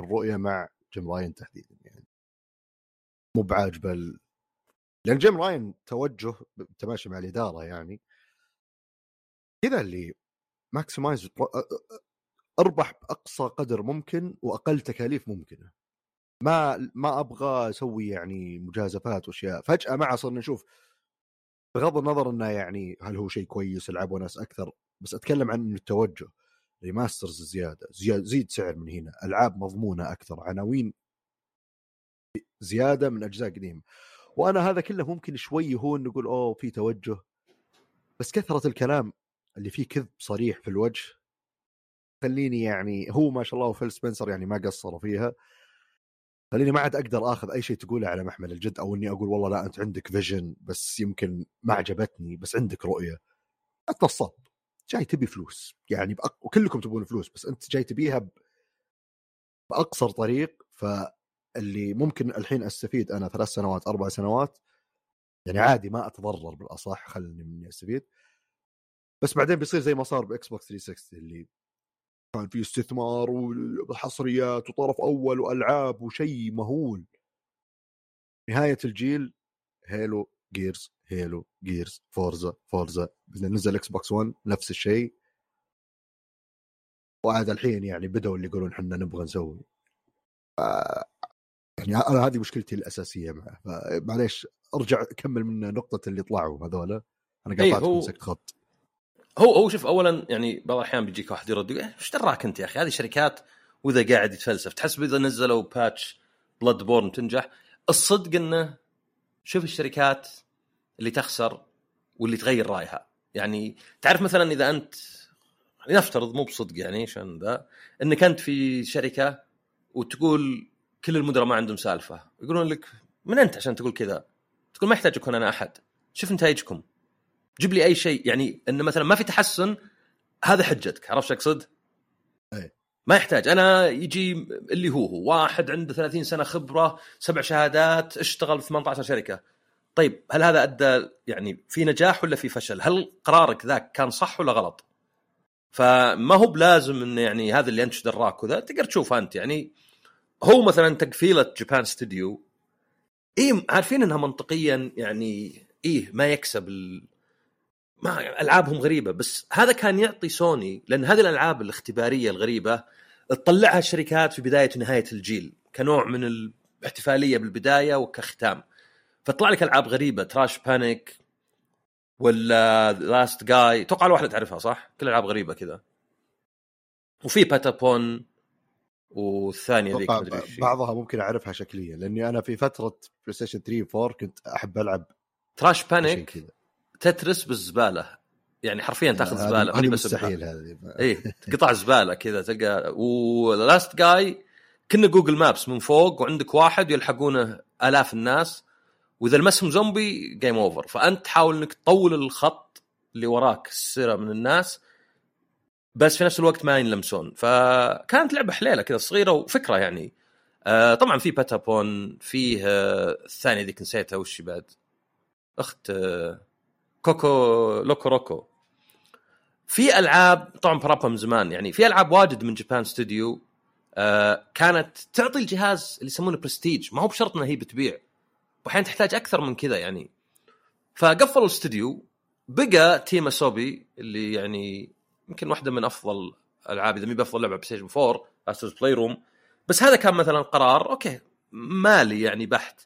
الرؤيه مع جيم راين تحديدا، يعني مو بعاجبه لان جيم راين توجه تماشي مع الاداره يعني كذا اللي ماكسمايز اربح باقصى قدر ممكن واقل تكاليف ممكنه، ما ابغى اسوي يعني مجازفات واشياء. فجاه معه صرنا نشوف بغض النظر انه يعني هل هو شيء كويس يلعبوا ناس اكثر، بس اتكلم عن التوجه ريماسترز زياده، زيد سعر من هنا، العاب مضمونه اكثر، عناوين زياده من اجزاء قديمه. وانا هذا كله ممكن شوي هون نقول اوه في توجه، بس كثره الكلام اللي فيه كذب صريح في الوجه خليني يعني هو ما شاء الله وفيل سبنسر يعني ما قصروا فيها، خليني ما عاد اقدر اخذ اي شيء تقوله على محمل الجد، او اني اقول والله لا انت عندك فيجن بس يمكن ما عجبتني، بس عندك رؤيه. انت نصاب جاي تبي فلوس يعني وكلكم تبون فلوس، بس انت جاي تبيها باقصر طريق. فاللي ممكن الحين استفيد انا 3 سنوات 4 سنوات يعني عادي ما اتضرر بالاصح، خلني مني استفيد. بس بعدين بيصير زي ما صار باكس بوكس 360 اللي كان في استثمار وحصريات وطرف أول وألعاب وشيء مهول. نهاية الجيل هيلو جيرز، هيلو جيرز، فورزا فورزا، نزل اكس بوكس 1 نفس الشيء. وعاد الحين يعني بدأوا اللي يقولون حنا نبغى نسوي يعني أنا هذه مشكلتي الأساسية معه. معليش أرجع أكمل من نقطة اللي طلعوا هذولا، أنا قاطعت مسكت خط. هو شوف اولا يعني بعض الاحيان بيجيك واحد يرد ايش دراك انت يا اخي، هذه شركات واذا قاعد يتفلسف. تحسب اذا نزلوا باتش بلاد بورن تنجح؟ الصدق انه شوف الشركات اللي تخسر واللي تغير رايها، يعني تعرف مثلا اذا انت نفترض مو بصدق يعني عشان ذا انك انت في شركه وتقول كل المدراء ما عندهم سالفه، يقولون لك من انت عشان تقول كذا؟ تقول ما يحتاج يكون انا احد، شوف نتائجكم، جيب لي اي شيء يعني ان مثلا ما في تحسن، هذا حجتك. عرفت اقصد؟ اي ما يحتاج انا يجي اللي هو واحد عنده 30 سنه خبره 7 شهادات اشتغل في 18 شركه. طيب هل هذا ادى يعني في نجاح ولا في فشل؟ هل قرارك ذاك كان صح ولا غلط؟ فما هو بلازم ان يعني هذا اللي انت ايش دراك وذا تقدر تشوفه انت. يعني هو مثلا تقفيله جابان ستوديو ايه عارفين انها منطقيا يعني ايه ما يكسب ما ألعابهم غريبة، بس هذا كان يعطي سوني، لأن هذه الألعاب الاختبارية الغريبة تطلعها الشركات في بداية ونهاية الجيل كنوع من الاحتفالية بالبداية وكختام. فطلع لك ألعاب غريبة، تراش بانيك ولا لاست جاي، توقع الواحدة تعرفها صح؟ كل ألعاب غريبة كذا، وفي باتابون والثانية ذيك بعضها ممكن أعرفها شكليا، لأني أنا في فترة بلايستيشن 3 و 4 كنت أحب ألعب تراش بانيك، تترس بالزباله يعني حرفيا تاخذ زباله ماني مستحيل هذه اي قطع زباله كذا تلقى. ولاست جاي كنا جوجل مابس من فوق وعندك واحد يلحقونه آلاف الناس، واذا لمسهم زومبي جيم اوفر. فانت تحاول انك تطول الخط اللي وراك السيره من الناس، بس في نفس الوقت ما ينلمسون. فكانت لعبه حليله كذا صغيره وفكره يعني طبعا في باتابون، فيه الثانيه ذيك نسيتها وش بعد، اخت كوكو لوكو روكو. في العاب طبعا برابا من زمان، يعني في العاب واجد من جابان ستوديو كانت تعطي الجهاز اللي يسمونه برستيج، ما هو بشرط انها هي بتبيع، واحيانا تحتاج اكثر من كذا يعني. فقفلوا الاستوديو، بقى تيما سوبي اللي يعني يمكن واحده من افضل العاب، اذا مي بافضل لعبه بلايستيشن 4 استوديو بلاي روم، بس هذا كان مثلا قرار اوكي مالي يعني بحت.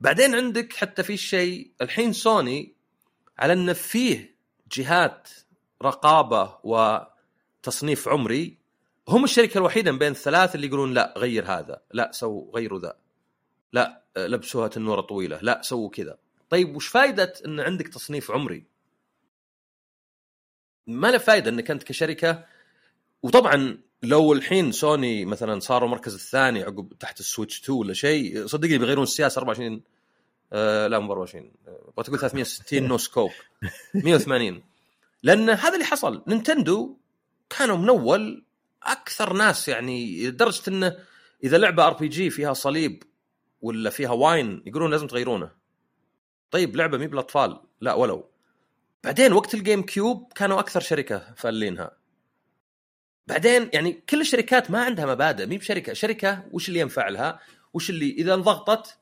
بعدين عندك حتى في شيء الحين سوني على أن فيه جهات رقابة وتصنيف عمري، هم الشركة الوحيدة بين الثلاث اللي يقولون لا غير هذا، لا سو غيروا ذا، لا لبسوها تنورة طويلة، لا سووا كذا. طيب وش فايدة أن عندك تصنيف عمري؟ ما له فايدة أنك أنت كشركة. وطبعا لو الحين سوني مثلا صاروا مركز الثاني عقب تحت السويتش 2 ولا شيء، صدقني بيغيرون السياسه 24 لا مو 24 بتقول 360 نو سكوب 180، لان هذا اللي حصل. نينتندو كانوا من اول اكثر ناس، يعني لدرجه انه اذا لعبه ار بي جي فيها صليب ولا فيها واين يقولون لازم تغيرونه. طيب لعبه مي بالاطفال لا ولو. بعدين وقت الجيم كيوب كانوا اكثر شركه فالينها. بعدين يعني كل الشركات ما عندها مبادئ، مي بشركه شركه وش اللي ينفع لها، وش اللي اذا انضغطت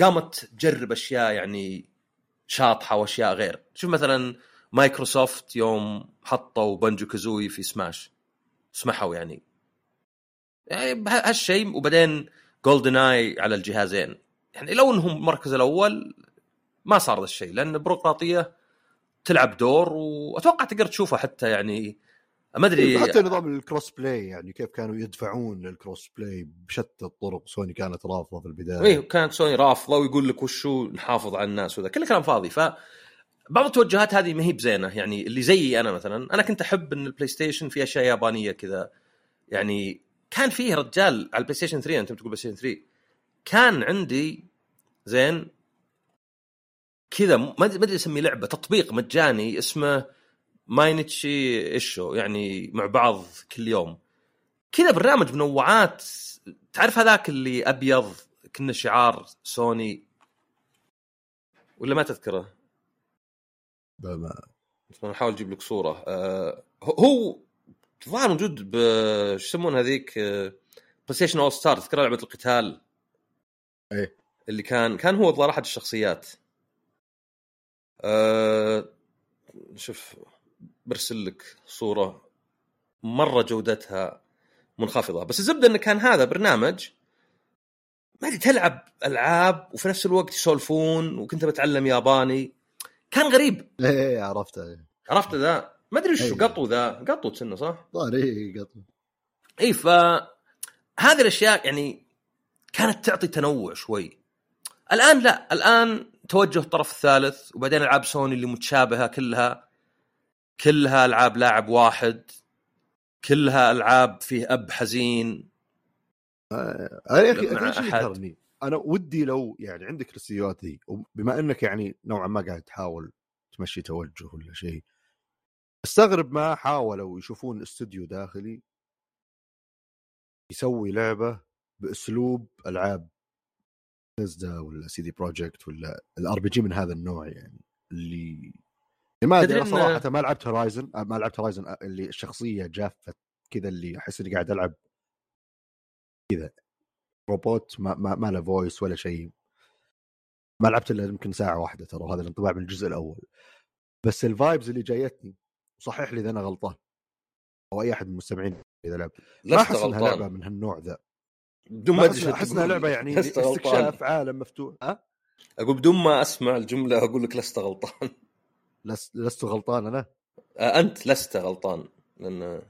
قامت تجرب اشياء يعني شاطحه واشياء غير. شوف مثلا مايكروسوفت يوم حطوا بنجو كازوي في سماش سمحوا يعني هالشيء، وبعدين جولدن اي على الجهازين. يعني لو انهم المركز الاول ما صار ذا الشيء، لان البيروقراطيه تلعب دور، واتوقع تقدر تشوفه حتى يعني ما ادري حتى نظام الكروس بلاي، يعني كيف كانوا يدفعون الكروس بلاي بشتى الطرق. سوني كانت رافضه في البدايه، ايوه كانت سوني رافضه ويقول لك وشو نحافظ على الناس وذا كل كلام فاضي. ف بعض التوجهات هذه ما هي بزينه، يعني اللي زيي انا مثلا انا كنت احب ان البلاي ستيشن فيه اشياء يابانيه كذا، يعني كان فيه رجال على البلاي ستيشن 3. انت بتقول بلاي ستيشن 3 كان عندي زين كذا، ما ادري اسميه لعبه تطبيق مجاني اسمه ماينتشي ايشو، يعني مع بعض كل يوم كذا برنامج منوعات. تعرف هذاك اللي ابيض كنا شعار سوني ولا ما تذكره؟ بما نحاول نجيب لك صوره. هو ظاهر موجود بش يسمون هذيك بلاي ستيشن اول ستار، تذكر لعبه القتال؟ ايه اللي كان هو ظاهر احد الشخصيات. شوف برسل لك صوره مره جودتها منخفضه، بس الزبده انه كان هذا برنامج ما ادري تلعب العاب وفي نفس الوقت يسولفون، وكنت بتعلم ياباني. كان غريب. ايه عرفته ذا ما ادري شو قطو ذا قطو سنه صح؟ طاري قطو اي. فهذه الاشياء يعني كانت تعطي تنوع شوي. الان لا، الان توجه الطرف الثالث، وبعدين العاب سوني اللي متشابهه كلها العاب لاعب واحد، كلها العاب فيه اب حزين. يا اخي انا ودي لو يعني عندك السيوات ذي، بما انك يعني نوعا ما قاعد تحاول تمشي توجه ولا شيء، استغرب ما حاولوا يشوفون استوديو داخلي يسوي لعبه باسلوب العاب نزدا ولا سي دي بروجكت ولا الار بي جي من هذا النوع. يعني اللي ما ادري صراحه ما لعبت هورايزن اللي الشخصيه جافه كذا، اللي احس اني قاعد العب كذا روبوت ما له فويس ولا شيء. ما لعبت الا يمكن ساعه واحده ترى، وهذا الانطباع من الجزء الاول. بس الفايبز اللي جايتني، صحيح لي اذا انا غلطان او اي احد من المستمعين اذا لعب، لا احس انها لعبه من هالنوع ذا. بدون ما ادري احسها لعبه يعني استكشاف عالم مفتوح. اقول بدون ما اسمع الجمله اقول لك لست غلطان. لست غلطان انا، انت لست غلطان، لان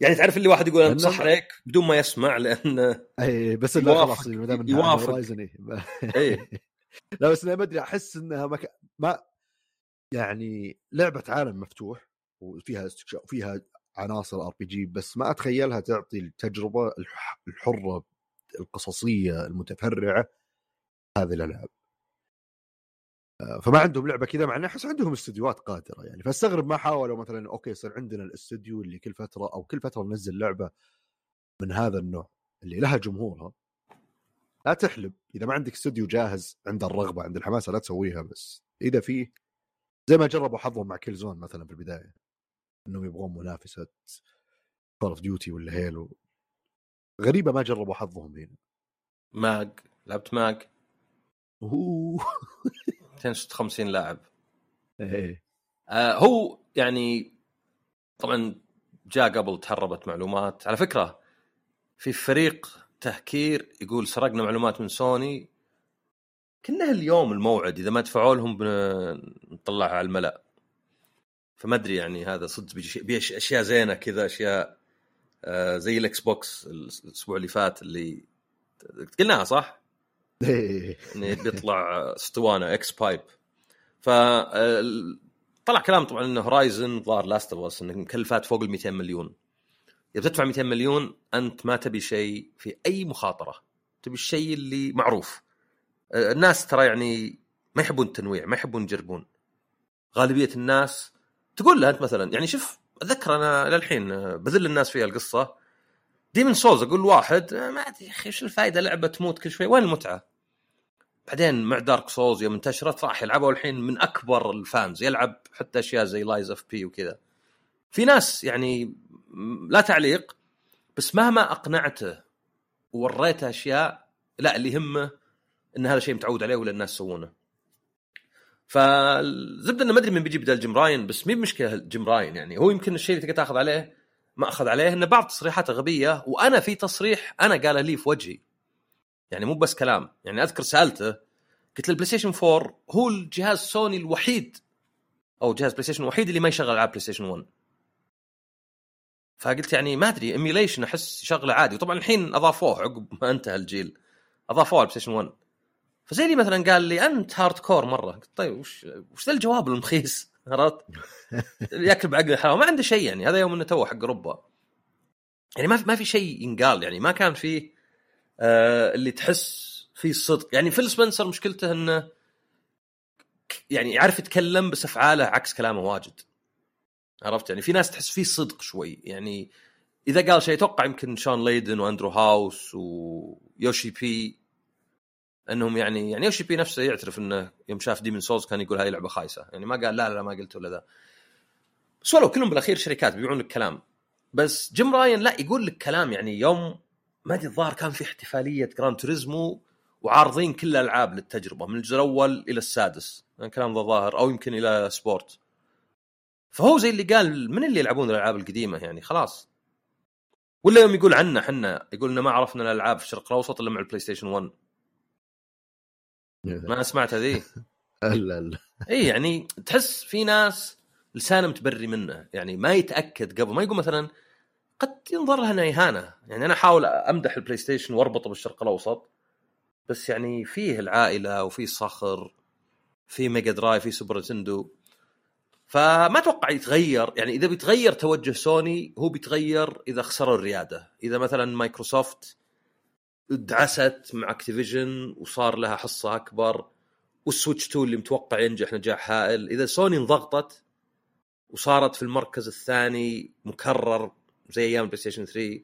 يعني تعرف اللي واحد يقول انت صح عليك بدون ما يسمع، لان اي بس لا خلاص ما دام هورايزن اي لا بس انا ما ادري احس انها ما يعني لعبه عالم مفتوح وفيها استكشاف وفيها عناصر ار بي جي، بس ما اتخيلها تعطي التجربه الحره القصصيه المتفرعه هذه الالعاب. فما عندهم لعبه كذا، مع انه احس عندهم استديوهات قادره يعني. فاستغرب ما حاولوا مثلا اوكي يصير عندنا الاستديو اللي كل فتره ننزل لعبه من هذا النوع اللي لها جمهورها. لا تحلب اذا ما عندك استديو جاهز عند الرغبه عند الحماسه لا تسويها، بس اذا فيه زي ما جربوا حظهم مع كل زون مثلا في البدايه انهم يبغون منافسه Call of Duty ولا هيلو. غريبه ما جربوا حظهم هنا. ماج لعبت ماج 250 لاعب. ايه هو يعني طبعا جاء قبل تهربت معلومات. على فكرة في فريق تهكير يقول سرقنا معلومات من سوني، كنا اليوم الموعد إذا ما دفعوا لهم بنطلعها على الملأ. فما أدري يعني هذا صدق بيش أشياء زينة كذا، أشياء زي الإكس بوكس الأسبوع اللي فات اللي قلناها صح؟ يعني بيطلع اسطوانه اكس بايب. ف طلع كلام طبعا انه هورايزن ظهر لاست اوف اس انه مكلفات فوق ال 200 مليون، يا بتدفع 200 مليون انت ما تبي شيء في اي مخاطره، تبي الشيء اللي معروف. الناس ترى يعني ما يحبون التنويع، ما يحبون يجربون. غالبيه الناس تقول لها انت مثلا يعني شوف، اتذكر انا للحين بذل الناس فيها القصه ديمن سولز، اقول واحد ما ادري يا اخي ايش الفائده، لعبه تموت كل شوي، وين المتعه؟ بعدين مع دارك سولز يوم انتشرت راح يلعبها، والحين من اكبر الفانز يلعب حتى اشياء زي لايز اف بي وكذا. في ناس يعني لا تعليق، بس مهما اقنعته ووريته اشياء لا اللي يهمه ان هذا شيء متعود عليه ولا الناس يسوونه. فالزبده انه ما ادري من بيجي بدل جيم راين، بس مين مشكله جيم راين يعني، هو يمكن الشيء اللي تقدر تاخذ عليه ما اخذ عليه انه بعض تصريحاته غبيه. وانا في تصريح انا قاله لي في وجهي يعني مو بس كلام، يعني اذكر سالته قلت له البلاي ستيشن 4 هو الجهاز سوني الوحيد او جهاز بلاي ستيشن الوحيد اللي ما يشغل العاب بلاي ستيشن 1. فقلت يعني ما ادري ايميليشن احس شغله عادي، وطبعا الحين اضافوه عقب ما انتهى الجيل اضافوه على البلاي ستيشن 1. فزي لي مثلا قال لي انت هارد كور مره، قلت طيب وش ذا الجواب المخيس، عرفت ياكل بعقله حرام، ما عنده شيء يعني. هذا يوم انه توه حق اوروبا يعني ما في شيء ينقال، يعني ما كان فيه اللي تحس فيه الصدق. يعني فيل سبنسر مشكلته انه يعني يعرف يتكلم بس افعاله عكس كلامه واجد، عرفت يعني. في ناس تحس فيه صدق شوي، يعني اذا قال شيء توقع يمكن شون ليدن واندرو هاوس ويوشي بي انهم يعني يوشي بي نفسه يعترف انه يوم شاف ديمن سولز كان يقول هاي لعبه خايسه، يعني ما قال لا ما قلت ولا ذا، بس ولو كلهم بالاخير شركات بيبيعون لك كلام. بس جيم راين لا، يقول لك كلام. يعني يوم ما ادري الظاهر كان في احتفاليه جراند توريزمو وعارضين كل الالعاب للتجربه من الجزء الاول الى السادس، يعني كلام ذا ظاهر او يمكن الى سبورت. فهو زي اللي قال من اللي يلعبون الالعاب القديمه يعني خلاص، ولا يوم يقول عنا حنا يقولنا ما عرفنا الالعاب في الشرق الاوسط الا مع البلاي ستيشن 1. ما سمعت هذه لا اي يعني تحس في ناس لسانه متبري منه، يعني ما يتاكد قبل ما يقول مثلا، قد ينظر لها اهانه. يعني انا احاول امدح البلاي ستيشن واربطه بالشرق الاوسط، بس يعني فيه العائله وفيه صخر، فيه ميجا درايف، فيه سوبر نتندو، فما اتوقع يتغير. يعني اذا بيتغير توجه سوني هو بيتغير اذا خسروا الرياده، اذا مثلا مايكروسوفت دعست مع اكتيفيجن وصار لها حصه اكبر، والسويتش 2 اللي متوقع ينجح نجاح هائل، اذا سوني انضغطت وصارت في المركز الثاني مكرر زي ايام البلاي ستيشن 3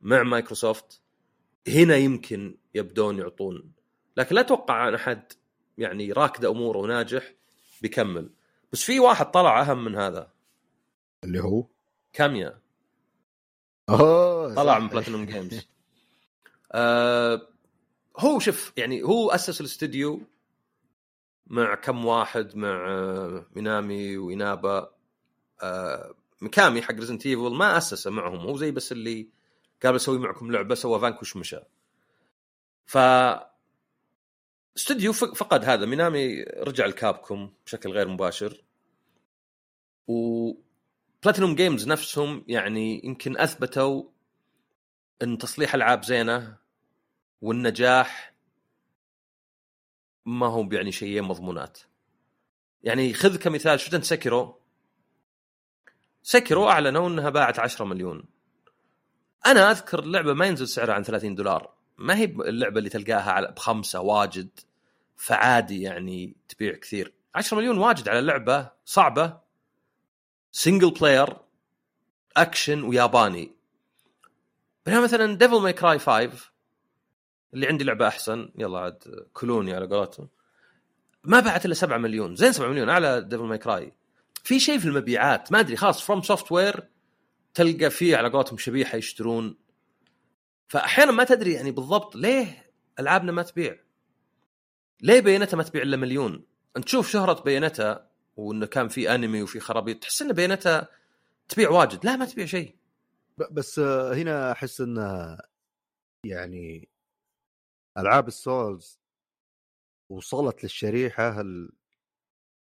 مع مايكروسوفت، هنا يمكن يبدون يعطون. لكن لا اتوقع ان احد يعني راكد اموره وناجح بيكمل. بس في واحد طلع اهم من هذا اللي هو كاميا، طلع من بلاتينوم جيمز. هو شوف يعني هو اسس الاستوديو مع كم واحد، مع مينامي وإنابا. مكامي حق ريزنت ايفل ما اسسه معهم، هو زي بس اللي قال بسوي معكم لعبه، سوى فانكوش مشى. ف استوديو فقد هذا، مينامي رجع لكابكم بشكل غير مباشر، و بلاتينوم جيمز نفسهم يعني يمكن اثبتوا ان تصليح العاب زينه والنجاح ما هو يعني شيئين مضمونات. يعني خذ كمثال شفت انت سكيرو اعلنوا انها باعت 10 مليون. انا اذكر اللعبه ما ينزل سعرها عن $30، ما هي اللعبه اللي تلقاها على ب5 واجد، فعادي يعني تبيع كثير. 10 مليون واجد على لعبه صعبه سنجل بلاير اكشن وياباني. بينما مثلا ديفل ماي كراي 5 اللي عندي لعبه احسن، يلا عاد كلوني على قولتهم، ما باعت الا 7 مليون، زين 7 مليون على ديفل ماي كراي. في شيء في المبيعات ما ادري، خاص فروم سوفت وير تلقى فيه على قولتهم شبيحه يشترون. فاحيانا ما تدري يعني بالضبط ليه العابنا ما تبيع، ليه بيانتها ما تبيع الا مليون. انت تشوف شهره بيانتها وانه كان في انمي وفي خرابيط، تحس ان بيانتها تبيع واجد، لا ما تبيع شيء. بس هنا احس ان يعني العاب السولز وصلت للشريحه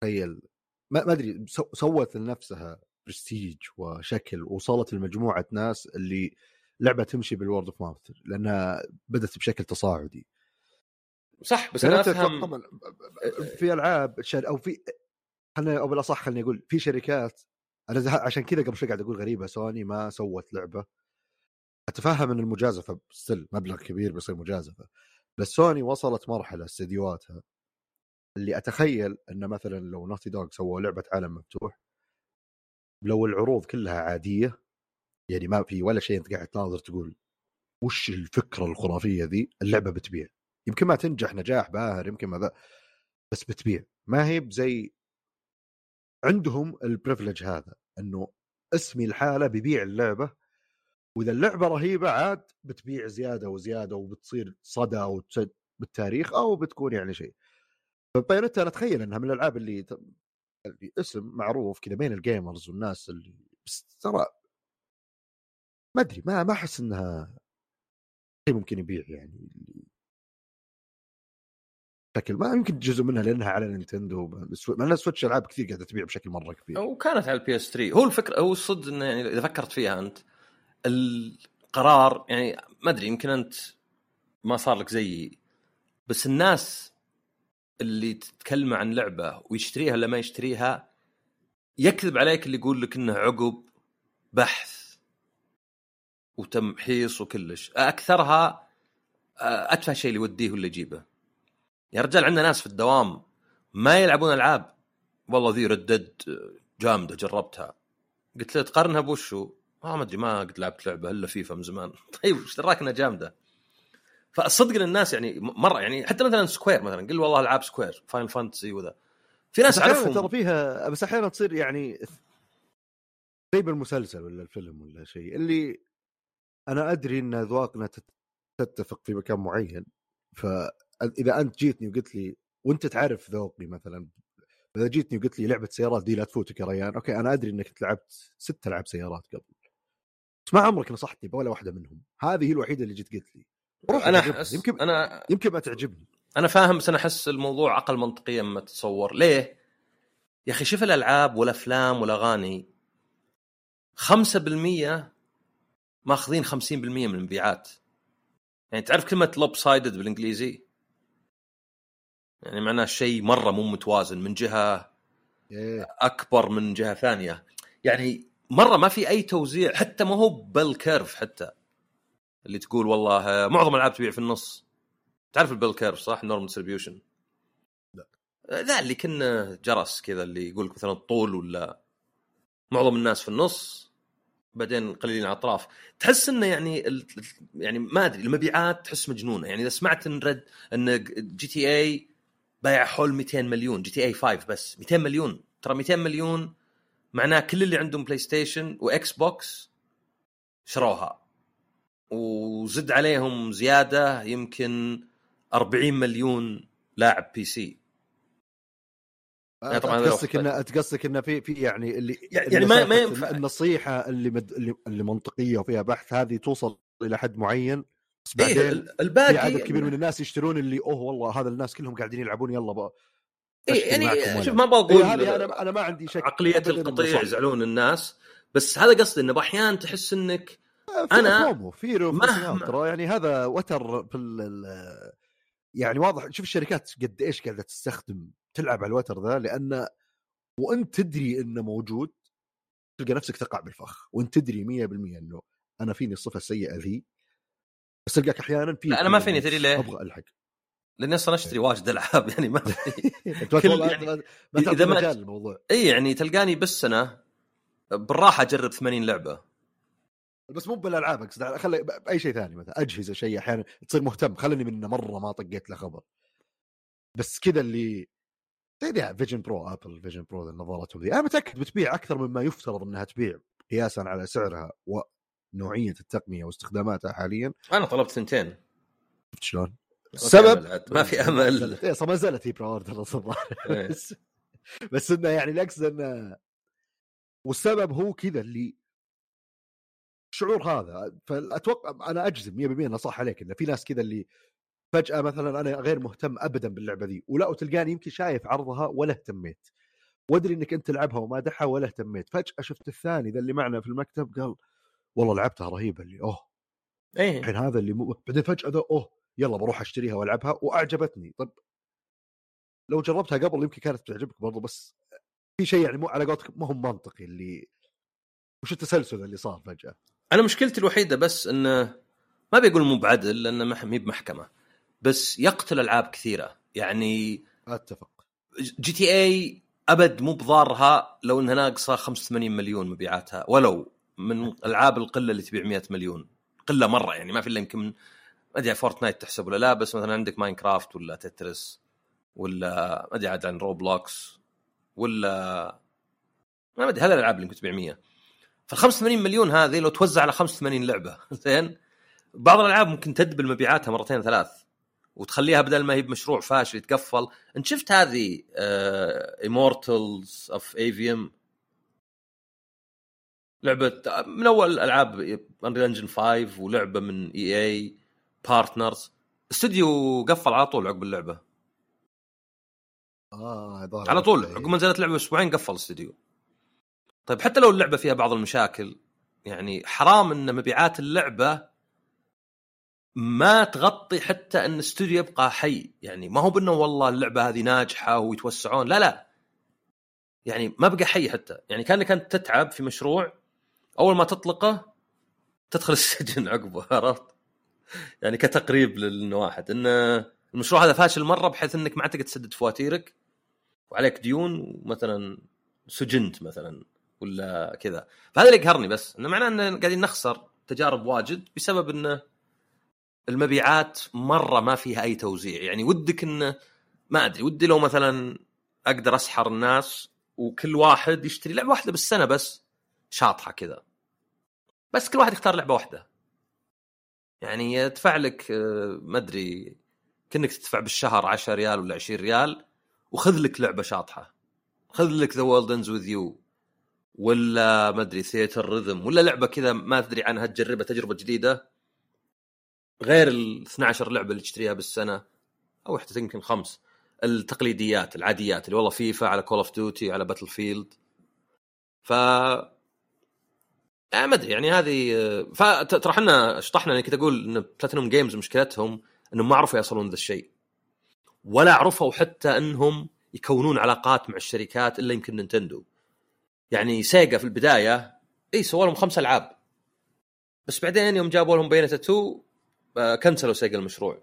تخيل ما ادري سوت لنفسها برستيج وشكل، وصلت لمجموعه ناس اللي لعبه تمشي بالورد اوف ماوث لانها بدت بشكل تصاعدي. صح، بس انا افهم في العاب او في انا او بالاصح خلني اقول في شركات، انا عشان كذا قبل شوي قاعد اقول غريبه سوني ما سوت لعبه اتفهم ان المجازفه ستيل مبلغ كبير بيصير مجازفه، بس سوني وصلت مرحله استديوهاتها اللي اتخيل انه مثلا لو نوتي دوغ سووا لعبه عالم مفتوح، لو العروض كلها عاديه يعني ما في ولا شيء انت قاعد تناظر تقول وش الفكره الخرافيه ذي، اللعبه بتبيع، يمكن ما تنجح نجاح باهر يمكن ما ذا، بس بتبيع. ما هي بزي عندهم البريفليج هذا انه اسمي الحاله ببيع اللعبه، واذا اللعبه رهيبه عاد بتبيع زياده وزياده وبتصير صدى او بالتاريخ او بتكون يعني شيء. فبايونيتا انا اتخيل انها من الالعاب اللي اسم معروف كذا بين الجيمرز والناس اللي ترى ما ادري ما احس انها شيء ممكن يبيع يعني بشكل ما. يمكن جزء منها لانها على نينتندو، لان سويتش العاب كثير قاعده تبيع بشكل مره كبير، وكانت على البي اس 3. هو الفكره هو الصدق انه يعني اذا فكرت فيها انت القرار يعني ما ادري يمكن انت ما صار لك زيي، بس الناس اللي تتكلم عن لعبه ويشتريها ولا ما يشتريها يكذب عليك اللي يقول لك انه عقب بحث وتمحيص وكلش، اكثرها اتفه شيء اللي يوديه ولا يجيبه. يا رجال عندنا ناس في الدوام ما يلعبون العاب، والله ذي ردد جامده جربتها، قلت له تقارنها بوشو؟ ما ادري ما قد لعبت لعبه الا فيفا من زمان. طيب ايش دراك انها جامده؟ فالصدق الناس يعني مره يعني حتى مثلا سكوير مثلا قل والله العاب سكوير فاين فانتسي وذا، في ناس اعرفهم ترى فيها، بس احيانا تصير يعني زي بالمسلسل ولا الفيلم ولا شيء اللي انا ادري ان اذواقنا تتفق في مكان معين، فاذا انت جيتني وقلت لي وانت تعرف ذوقي مثلا، اذا جيتني وقلت لي لعبه سيارات دي لا تفوتك يا ريان، اوكي انا ادري انك لعبت 6 ألعاب سيارات قبل، بس ما عمرك نصحتني بولا واحده منهم، هذه الوحيده اللي جيت قلت لي انا يمكن ما تعجبني. انا فاهم، بس انا احس الموضوع عقل منطقيا ما تتصور. ليه يا اخي؟ شوف الالعاب والافلام والاغاني 5% ماخذين 50% من المبيعات. يعني تعرف كلمه لوب سايدد بالانجليزي يعني معناه شيء مره مو متوازن، من جهه اكبر من جهه ثانيه، يعني مره ما في اي توزيع، حتى ما هو بالكيرف، حتى اللي تقول والله معظم الالعاب تبيع في النص. تعرف البيل كيرف صح؟ نورمال ديستريبيوشن. لا اللي كنا جرس كذا اللي يقول لك مثلا الطول ولا معظم الناس في النص بعدين قليلين على الاطراف. تحس انه يعني ما ادري المبيعات تحس مجنونه. يعني اذا سمعت ان جي تي اي بايع حول 200 مليون جي تي اي 5، بس 200 مليون ترى 200 مليون معناه كل اللي عندهم بلاي ستيشن واكس بوكس شروها، وزد عليهم زيادة يمكن 40 مليون لاعب بي سي. أتقصك إن في يعني اللي ما ينفع النصيحة اللي منطقية وفيها بحث هذه توصل إلى حد معين، بس بعدين الباقي عدد كبير من الناس يشترون اللي والله هذا الناس كلهم قاعدين يلعبون يلا بقى. يعني شوف ما بقول أنا ما عندي شك عقلية القطيع يزعلون الناس، بس هذا قصدي إنه أحيانا تحس إنك انا ترى يعني هذا وتر يعني واضح. شوف الشركات قد ايش قاعده تستخدم تلعب على الوتر ذا، لان وانت تدري انه موجود تلقى نفسك تقع بالفخ، وانت تدري 100% انه انا فيني الصفه السيئه ذي، بس تلقاك احيانا في لا انا ما فيني تدري ليه ابغى الحق، لاني اصلا اشتري واجد العاب يعني ما في يعني اذا ما الموضوع اي يعني تلقاني بالسنه بالراحه اجرب 80 لعبه، بس مو بالالعاب اقصد، خلي باي شيء ثاني مثلا اجهزه شيء احيانا تصير مهتم. خلني منه مره ما طقيت له خبر، بس كذا اللي تبيع فيجن برو، ابل فيجن برو نظارتهم ذي انا متاكد بتبيع اكثر مما يفترض انها تبيع قياسا على سعرها ونوعيه التقنيه واستخداماتها حاليا. انا طلبت 2، شفت شلون السبب؟ ما في امل، هي ما زالت هي برو اوردر اصلا بس انه يعني الاقصد انه والسبب هو كذا اللي شعور هذا. فأتوقع أنا أجزم 100% أنه صح عليك إنه في ناس كذا اللي فجأة مثلا أنا غير مهتم أبدا باللعبة دي، ولا تلقاني يمكن شايف عرضها ولا اهتميت، وأدري إنك أنت تلعبها ومادحها ولا اهتميت، فجأة شفت الثاني ذا اللي معنا في المكتب قال والله لعبتها رهيبة اللي الحين هذا اللي بعدين فجأة ذا يلا بروح أشتريها وألعبها وأعجبتني. طب لو جربتها قبل يمكن كانت تعجبك برضو، بس في شيء يعني مو على قولتك ما هم منطقي اللي وش التسلسل اللي صار فجأة. انا مشكلتي الوحيده بس انه ما بيقول مو بعدل لانه ما هي بمحكمه، بس يقتل العاب كثيره يعني. اتفق جي تي اي ابد مو بضارها لو انها ناقصه 85 مليون مبيعاتها، ولو من العاب القله اللي تبيع 100 مليون قله مره يعني، ما في الا يمكن ما ادري فورتنايت تحسب ولا لا، بس مثلا عندك ماينكرافت ولا تتريس ولا ما ادري عاد عن روبلوكس ولا ما ادري هذا الالعاب اللي كنت تبيع 100. فال85 مليون هذه لو توزع على 85 لعبه زين، بعض الالعاب ممكن تدبل مبيعاتها مرتين ثلاث وتخليها بدل ما هي بمشروع فاشل يتقفل. انت شفت هذه Immortals of Avium، لعبه من اول العاب Unreal Engine 5 ولعبه من EA Partners، استوديو قفل على طول عقب اللعبه. على طول عقب ما نزلت لعبه اسبوعين قفل الاستوديو. طيب حتى لو اللعبه فيها بعض المشاكل يعني حرام ان مبيعات اللعبه ما تغطي حتى ان الاستوديو يبقى حي يعني. ما هو بأنه والله اللعبه هذه ناجحه ويتوسعون، لا لا يعني ما بقى حي حتى يعني. كانك انت تتعب في مشروع اول ما تطلقه تدخل السجن عقبه، عرفت يعني كتقريب للواحد ان المشروع هذا فاشل مره بحيث انك ما عاد تقدر تسدد فواتيرك وعليك ديون ومثلا سجنت مثلا ولا كذا. فهذا اللي يقهرني بس، انه معناه ان قاعدين نخسر تجارب واجد بسبب انه المبيعات مره ما فيها اي توزيع يعني. ودك انه ما ادري، ودي لو مثلا اقدر اسحر الناس وكل واحد يشتري لعبه واحده بالسنه بس شاطحه كذا، بس كل واحد يختار لعبه واحده يعني يدفع لك ما ادري كأنك تدفع بالشهر 10 ريال ولا 20 ريال وخذ لك لعبه شاطحه، خذ لك The World Ends With You ولا ما ادري ثياتر ريذم ولا لعبه كذا ما تدري عنها تجربها تجربه جديده غير ال 12 لعبه اللي تشتريها بالسنه او حتى يمكن 5 التقليديات العاديات اللي والله فيفا على كول اوف ديوتي على باتل فيلد. ف ما ادري يعني هذه فطرحنا شطحنا. انا كنت اقول ان بلاتينوم جيمز مشكلتهم انهم ما عرفوا يصلون ذا الشيء، ولا عرفوا حتى انهم يكونون علاقات مع الشركات الا يمكن نينتندو يعني. سيجا في البدايه اي سووا لهم 5 العاب، بس بعدين يوم جابوا لهم بينتا 2 كنسلوا سيجا المشروع،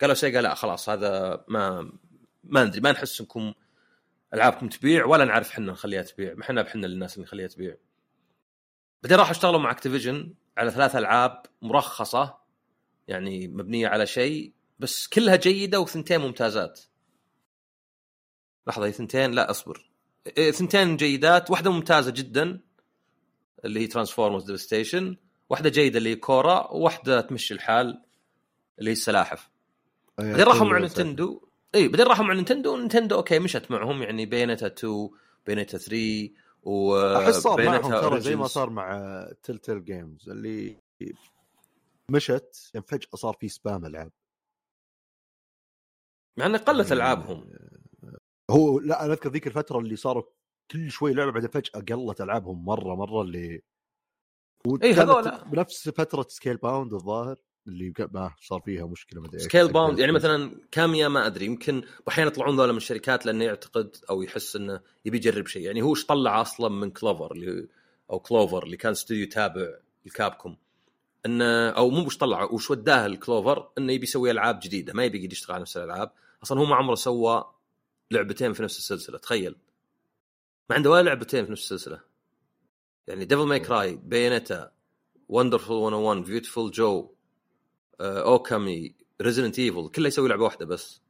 قالوا سيجا لا خلاص هذا ما ندري ما نحس انكم العابكم تبيع ولا نعرف حنا نخليها تبيع، ما حنا بحنا للناس اللي نخليها تبيع. بعدين راحوا اشتغلوا مع اكتيفيجن على 3 العاب مرخصه يعني مبنيه على شيء، بس كلها جيده و2 ممتازات. لحظه 2 لا اصبر 2 جيدات، واحده ممتازه جدا اللي هي ترانسفورمرز ديفستيشن، واحده جيده اللي هي كورا، وواحده تمشي الحال اللي هي السلاحف. بعدين راحوا مع نينتندو، اي بعدين راحوا مع نينتندو. نينتندو اوكي مشت معهم يعني بينتا 2 بينتا 3 وبينتا زي ما صار مع تلتل جيمز اللي مشت يعني فجاه صار في سبام العاب، مع ان قلت العابهم. هو لا انا اذكر ذيك الفتره اللي صاروا كل شوي لعبه بعد فجاه قلت العابهم مره اللي هذول بنفس فتره سكيل باوند الظاهر اللي ما صار فيها مشكله ما ادري سكيل باوند يعني مثلا كاميا ما ادري يمكن احيانا يطلعون ذولا من الشركات لانه يعتقد او يحس انه يبي يجرب شيء يعني. هو ايش طلع اصلا من كلوفر اللي او كلوفر اللي كان استوديو تابع لكابكوم انه او مو ايش طلع وش وداه الكلوفر انه يبي يسوي العاب جديده، ما يبي يشتغل على نفس الالعاب اصلا. هو ما عمره سوى لعبتين في نفس السلسله، تخيل ما عنده ولا لعبتين في نفس السلسله يعني. ديفل ماي كراي، بينتا، وندرفول 101، بيوتيفول جو، اوكامي، ريزيدنت ايفل، كله يسوي لعبه واحده بس.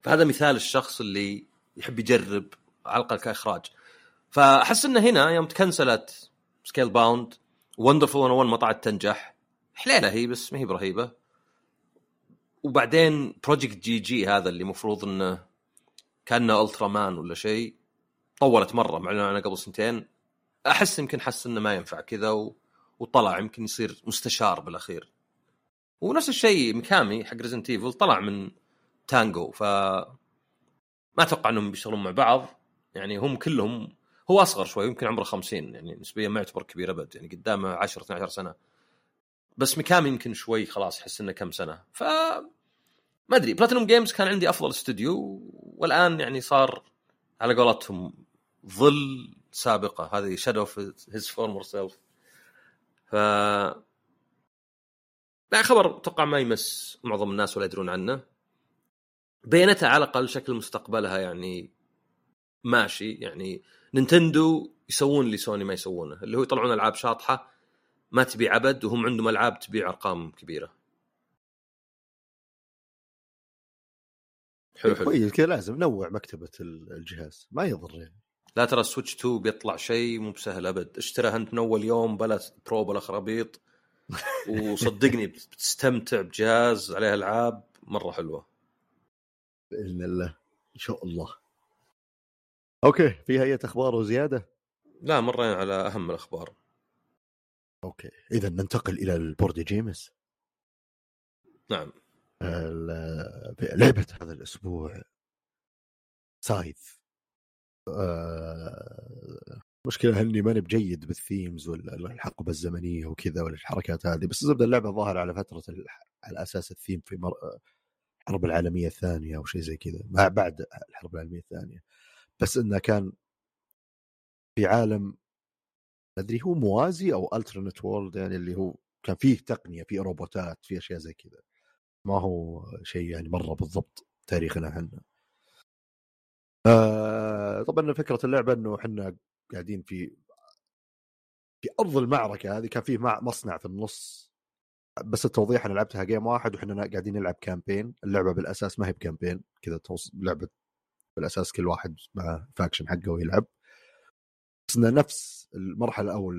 فهذا مثال الشخص اللي يحب يجرب على الاقل كاخراج. فاحس انه هنا يوم تكنسلت سكيل باوند، وندرفول 101 ما طلعت تنجح حليله هي بس ما هي برهيبه، وبعدين بروجكت جي جي هذا اللي مفروض انه كأنه ألترا مان ولا شيء طولت مرة مع أنه أنا قبل 2 أحس يمكن حس أنه ما ينفع كذا وطلع يمكن يصير مستشار بالأخير. ونفس الشيء مكامي حق ريزنت ايفل طلع من تانجو، فما أتوقع أنهم بيشتغلون مع بعض يعني. هم كلهم هو أصغر شوي يمكن عمره 50 يعني نسبيا ما يعتبر كبير أبد يعني، قدامه 10-12 سنة، بس مكامي يمكن شوي خلاص حس أنه كم سنة. ف ما ادري بلاتينوم جيمز كان عندي افضل استوديو، والان يعني صار على قولتهم ظل سابقه هذه شادو اوف هيز فورمر سيلف. ف لا خبر أتوقع ما يمس معظم الناس ولا يدرون عنه. بياناتها على الأقل شكل مستقبلها يعني ماشي. يعني نينتندو يسوون اللي سوني ما يسوونه، اللي هو يطلعون ألعاب شاطحة ما تبيع عبد، وهم عندهم ألعاب تبيع أرقام كبيرة. حلو حلو كذا، لازم نوع مكتبة الجهاز ما يضر يعني. لا ترى السويتش 2 بيطلع شيء مو بسهل أبد، اشتراه أنت من أول يوم بلا برو بلا خرابيط وصدقني بتستمتع بجهاز عليه ألعاب مرة حلوة بإذن الله إن شاء الله. أوكي، فيها أي أخبار وزيادة؟ لا، مرينا على أهم الأخبار. أوكي، إذا ننتقل إلى البورد جيمس. نعم، لعبة هذا الأسبوع سايف. مشكلة أني ماني بجيد بالثيمز والحقبة الزمنية وكذا والحركات هذه، بس زبدة اللعبة ظاهر على فترة على أساس الثيم في الحرب العالمية الثانية أو شيء زي كذا، ما بعد الحرب العالمية الثانية، بس إنه كان في عالم أدري هو موازي أو alternate world، يعني اللي هو كان فيه تقنية، فيه روبوتات، فيه أشياء زي كذا، ما هو شيء يعني مرة بالضبط تاريخنا احنا. طبعا فكرة اللعبة انه احنا قاعدين في ارض المعركة هذه، كان فيه مصنع في النص، بس التوضيح انا لعبتها جيم واحد وحنا قاعدين نلعب كامبين. اللعبة بالاساس ما هي بكامبين كذا، لعبة بالاساس كل واحد مع فاكشن حقه ويلعب، بس نفس المرحلة او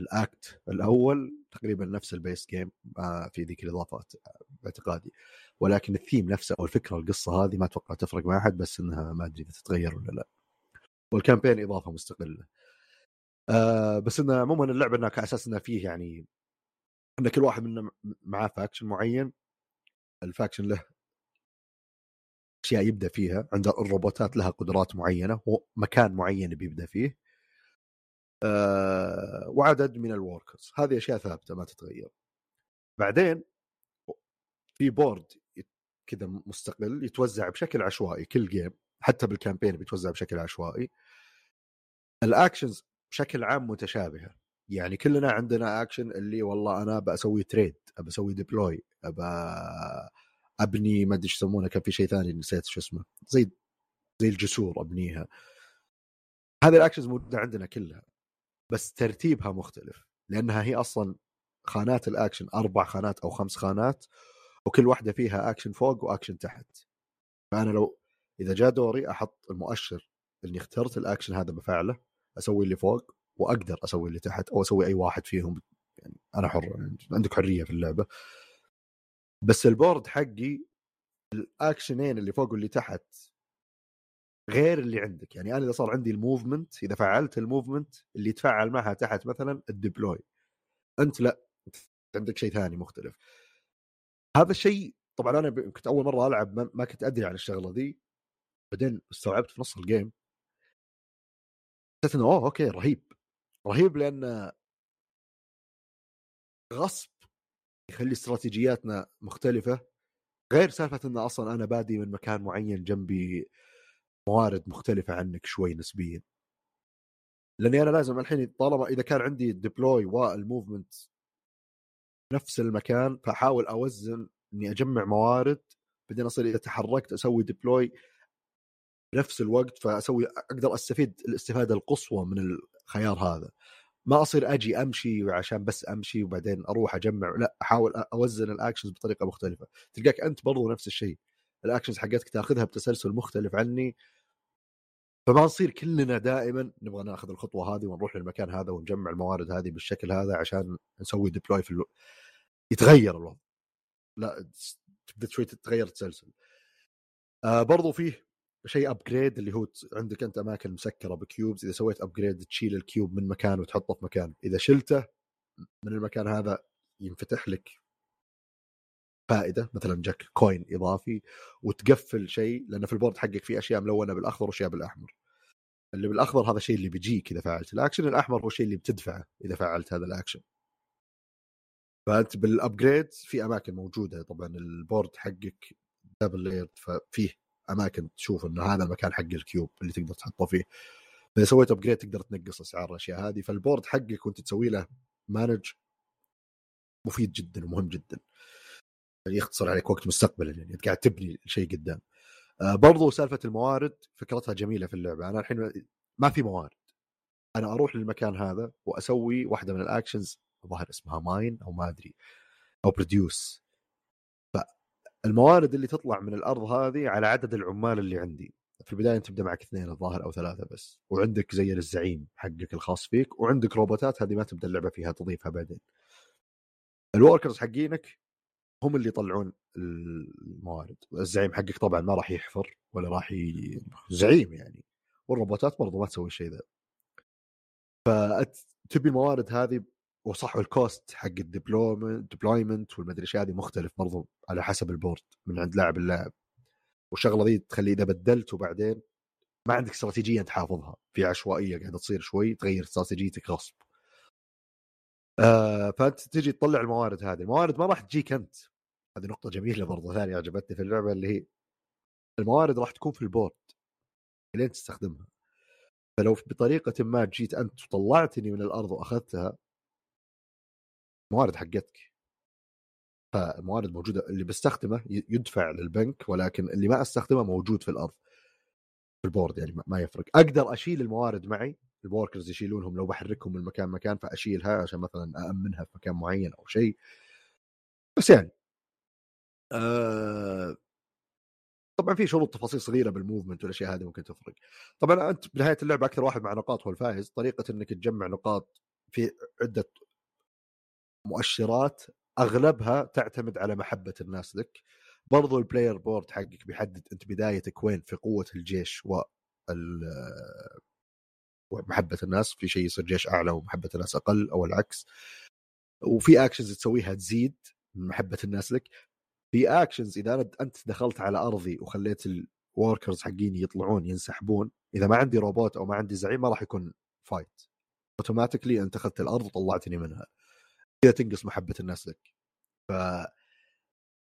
الأكت الأول تقريبا نفس البيس جيم، في ذيك الإضافات باعتقادي، ولكن الثيم نفسه أو الفكرة القصة هذه ما أتوقع تفرق مع أحد، بس إنها ما أدري إذا تتغير ولا لا، والكامبين إضافة مستقلة. بس إنه عموما اللعبة إنها كأساس إنها فيه يعني إن كل واحد منا معاه فاكشن معين، الفاكشن له أشياء يبدأ فيها، عند الروبوتات لها قدرات معينة ومكان معين بيبدأ فيه، وعدد من الوركرز. هذه أشياء ثابتة ما تتغير. بعدين في بورد كذا مستقل يتوزع بشكل عشوائي، كل جيم حتى بالكامبين بيتوزع بشكل عشوائي. الأكشنز بشكل عام متشابهة، يعني كلنا عندنا أكشن اللي والله أنا بأسوي تريد، أبسوي ديبلوي، أبني ما أدري إيش يسمونه، كان في شيء ثاني نسيت شو اسمه، زي الجسور أبنيها. هذه الأكشنز موجودة عندنا كلها، بس ترتيبها مختلف، لأنها هي أصلا خانات الأكشن 4 خانات أو 5 خانات، وكل واحدة فيها أكشن فوق وأكشن تحت. فأنا إذا جاء دوري أحط المؤشر اللي اخترت الأكشن هذا بفعله، أسوي اللي فوق وأقدر أسوي اللي تحت أو أسوي أي واحد فيهم، يعني أنا حر، عندك حرية في اللعبة. بس البورد حقي الأكشنين اللي فوق واللي تحت غير اللي عندك، يعني أنا إذا صار عندي الموفمنت، إذا فعلت الموفمنت اللي تفعل معها تحت مثلا الديبلوي، أنت لا، عندك شيء ثاني مختلف. هذا الشيء طبعا أنا كنت أول مرة ألعب ما كنت أدري عن الشغلة ذي، بعدين استوعبت في نص الجيم، حسيت إنه أوكي رهيب رهيب، لأن غصب يخلي استراتيجياتنا مختلفة، غير سالفة إنه أصلا أنا بادي من مكان معين جنبي موارد مختلفة عنك شوي نسبيا، لأني أنا لازم الحين طالما إذا كان عندي ديبلوي والموفمنت نفس المكان، فأحاول أوزن إني أجمع موارد، بدنا أصير إذا تحركت أسوي ديبلوي بنفس الوقت، فأسوي أقدر أستفيد الاستفادة القصوى من الخيار هذا، ما أصير أجي أمشي عشان بس أمشي وبعدين أروح أجمع، لا أحاول أوزن الأكشنز بطريقة مختلفة. تلقاك أنت برضو نفس الشيء، الأكشنز حقتك تأخذها بتسلسل مختلف عني، فما نصير كلنا دائما نبغى ناخذ الخطوة هذه ونروح للمكان هذا ونجمع الموارد هذه بالشكل هذا عشان نسوي ديبلوي في يتغير الوضع، لا تبدأ شوي تتغير التسلسل. برضو فيه شيء أبجريد، اللي هو عندك أنت أماكن مسكرة بكيوبز، إذا سويت أبجريد تشيل الكيوب من مكان وتحطه في مكان، إذا شلته من المكان هذا ينفتح لك فائدة، مثلا جاك كوين إضافي، وتقفل شيء، لأن في البورد حقك في أشياء ملونة بالأخضر وأشياء بالأحمر. اللي بالأخضر هذا الشيء اللي بيجيك إذا فعلت الأكشن، الأحمر هو الشيء اللي بتدفعه إذا فعلت هذا الأكشن. فأنت بالأبجريد في أماكن موجودة، طبعا البورد حقك دبل لير، ففيه أماكن تشوف إن هذا المكان حق الكيوب اللي تقدر تحطه فيه، إذا سويت أبجريد تقدر تنقص أسعار الأشياء هذه. فالبورد حقك وأنت تسوي له مانج مفيد جدا ومهم جدا، يختصر عليك وقت مستقبلا، يعني قاعد تبني شيء قدام. برضو سالفة الموارد فكرتها جميلة في اللعبة. أنا الحين ما في موارد، أنا أروح للمكان هذا وأسوي واحدة من الأكشنز ظاهر اسمها ماين أو ما أدري أو بروديوس، فالموارد اللي تطلع من الأرض هذه على عدد العمال اللي عندي. في البداية تبدأ معك 2 الظاهر أو 3 بس، وعندك زي الزعيم حقك الخاص فيك، وعندك روبوتات هذه ما تبدأ اللعبة فيها تضيفها بعدين. الوركرز حقينك هم اللي يطلعون الموارد. الزعيم حقك طبعا ما راح يحفر ولا راح زعيم يعني، والروبوتات برضو ما تسوي الشيء ذا. فتبي الموارد هذه وصح. الكوست حق الديبلويمنت والمدري شيء هذه مختلف برضو على حسب البورد من عند لاعب اللاعب. والشغله ذي تخلي اذا بدلت وبعدين ما عندك استراتيجيه تحافظها، في عشوائيه قاعده تصير شوي تغير استراتيجيتك غصب. فانت تجي تطلع الموارد هذه، الموارد ما راح تجيك انت. هذه نقطه جميله برضه ثانيه عجبتني في اللعبه، اللي هي الموارد راح تكون في البورد اللي انت تستخدمها. فلو بطريقه ما جيت انت وطلعتني من الارض واخذتها، الموارد حقتك. فالموارد موجوده، اللي بستخدمه يدفع للبنك، ولكن اللي ما استخدمه موجود في الارض في البورد، يعني ما يفرق. اقدر اشيل الموارد معي، الوركرز يشيلونهم لو بحركهم من مكان مكان، فاشيلها عشان مثلا أأمنها في مكان معين او شيء. بس يعني طبعا في شروط تفاصيل صغيره بالموفمنت والاشياء هذه ممكن تفرق. طبعا انت بنهايه اللعبه اكثر واحد مع نقاط هو الفائز. طريقه انك تجمع نقاط في عده مؤشرات، اغلبها تعتمد على محبه الناس لك. برضو البلاير بورد حقك بيحدد انت بدايتك وين في قوه الجيش ومحبه الناس. في شيء يصير جيش اعلى ومحبه الناس اقل او العكس. وفي اكشنز تسويها تزيد من محبه الناس لك. في اكشنز اذا انت دخلت على ارضي وخليت الوركرز حقيني يطلعون ينسحبون، اذا ما عندي روبوت او ما عندي زعيم ما راح يكون فايت، اوتوماتيكلي انت اخذت الارض وطلعتني منها. كذا تنقص محبه الناس لك. ف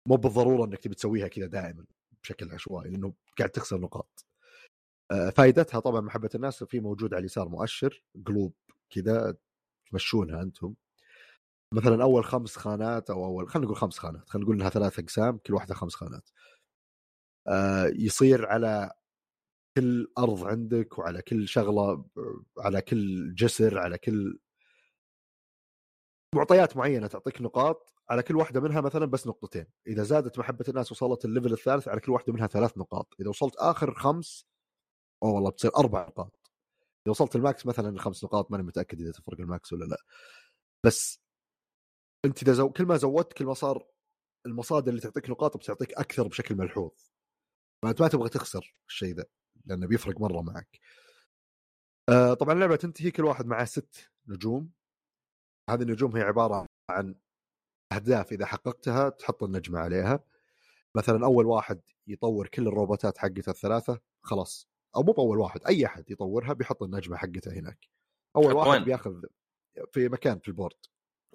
مو بالضروره انك تبي تسويها كذا دائما بشكل عشوائي، لانه قاعد تخسر نقاط. فائدتها طبعا محبه الناس، في موجود على اليسار مؤشر قلوب كذا تمشونها انتم. مثلا اول 5 خانات او اول خلينا نقول 5 خانات، خلينا نقول انها 3 اقسام كل واحده 5 خانات. يصير على كل ارض عندك وعلى كل شغله، على كل جسر، على كل معطيات معينه تعطيك نقاط. على كل واحده منها مثلا بس 2 نقطة. اذا زادت محبه الناس وصلت الليفل الثالث، على كل واحده منها 3 نقاط. اذا وصلت اخر 5 او والله بتصير 4 نقاط. اذا وصلت الماكس مثلا 5 نقاط، ما انا متاكد اذا تفرق الماكس ولا لا. بس انت اذا كل ما زودت كل ما صار المصادر اللي تعطيك نقاط بتعطيك اكثر بشكل ملحوظ. فانت ما تبغى تخسر الشيء ذا لانه بيفرق مره معك. طبعا اللعبه تنتهي كل واحد معه 6 نجوم. هذه النجوم هي عباره عن اهداف اذا حققتها تحط النجمه عليها. مثلا اول واحد يطور كل الروبوتات حقته 3 خلاص، او مو اول واحد، اي احد يطورها بيحط النجمه حقته هناك. اول واحد بياخذ في مكان في البورد.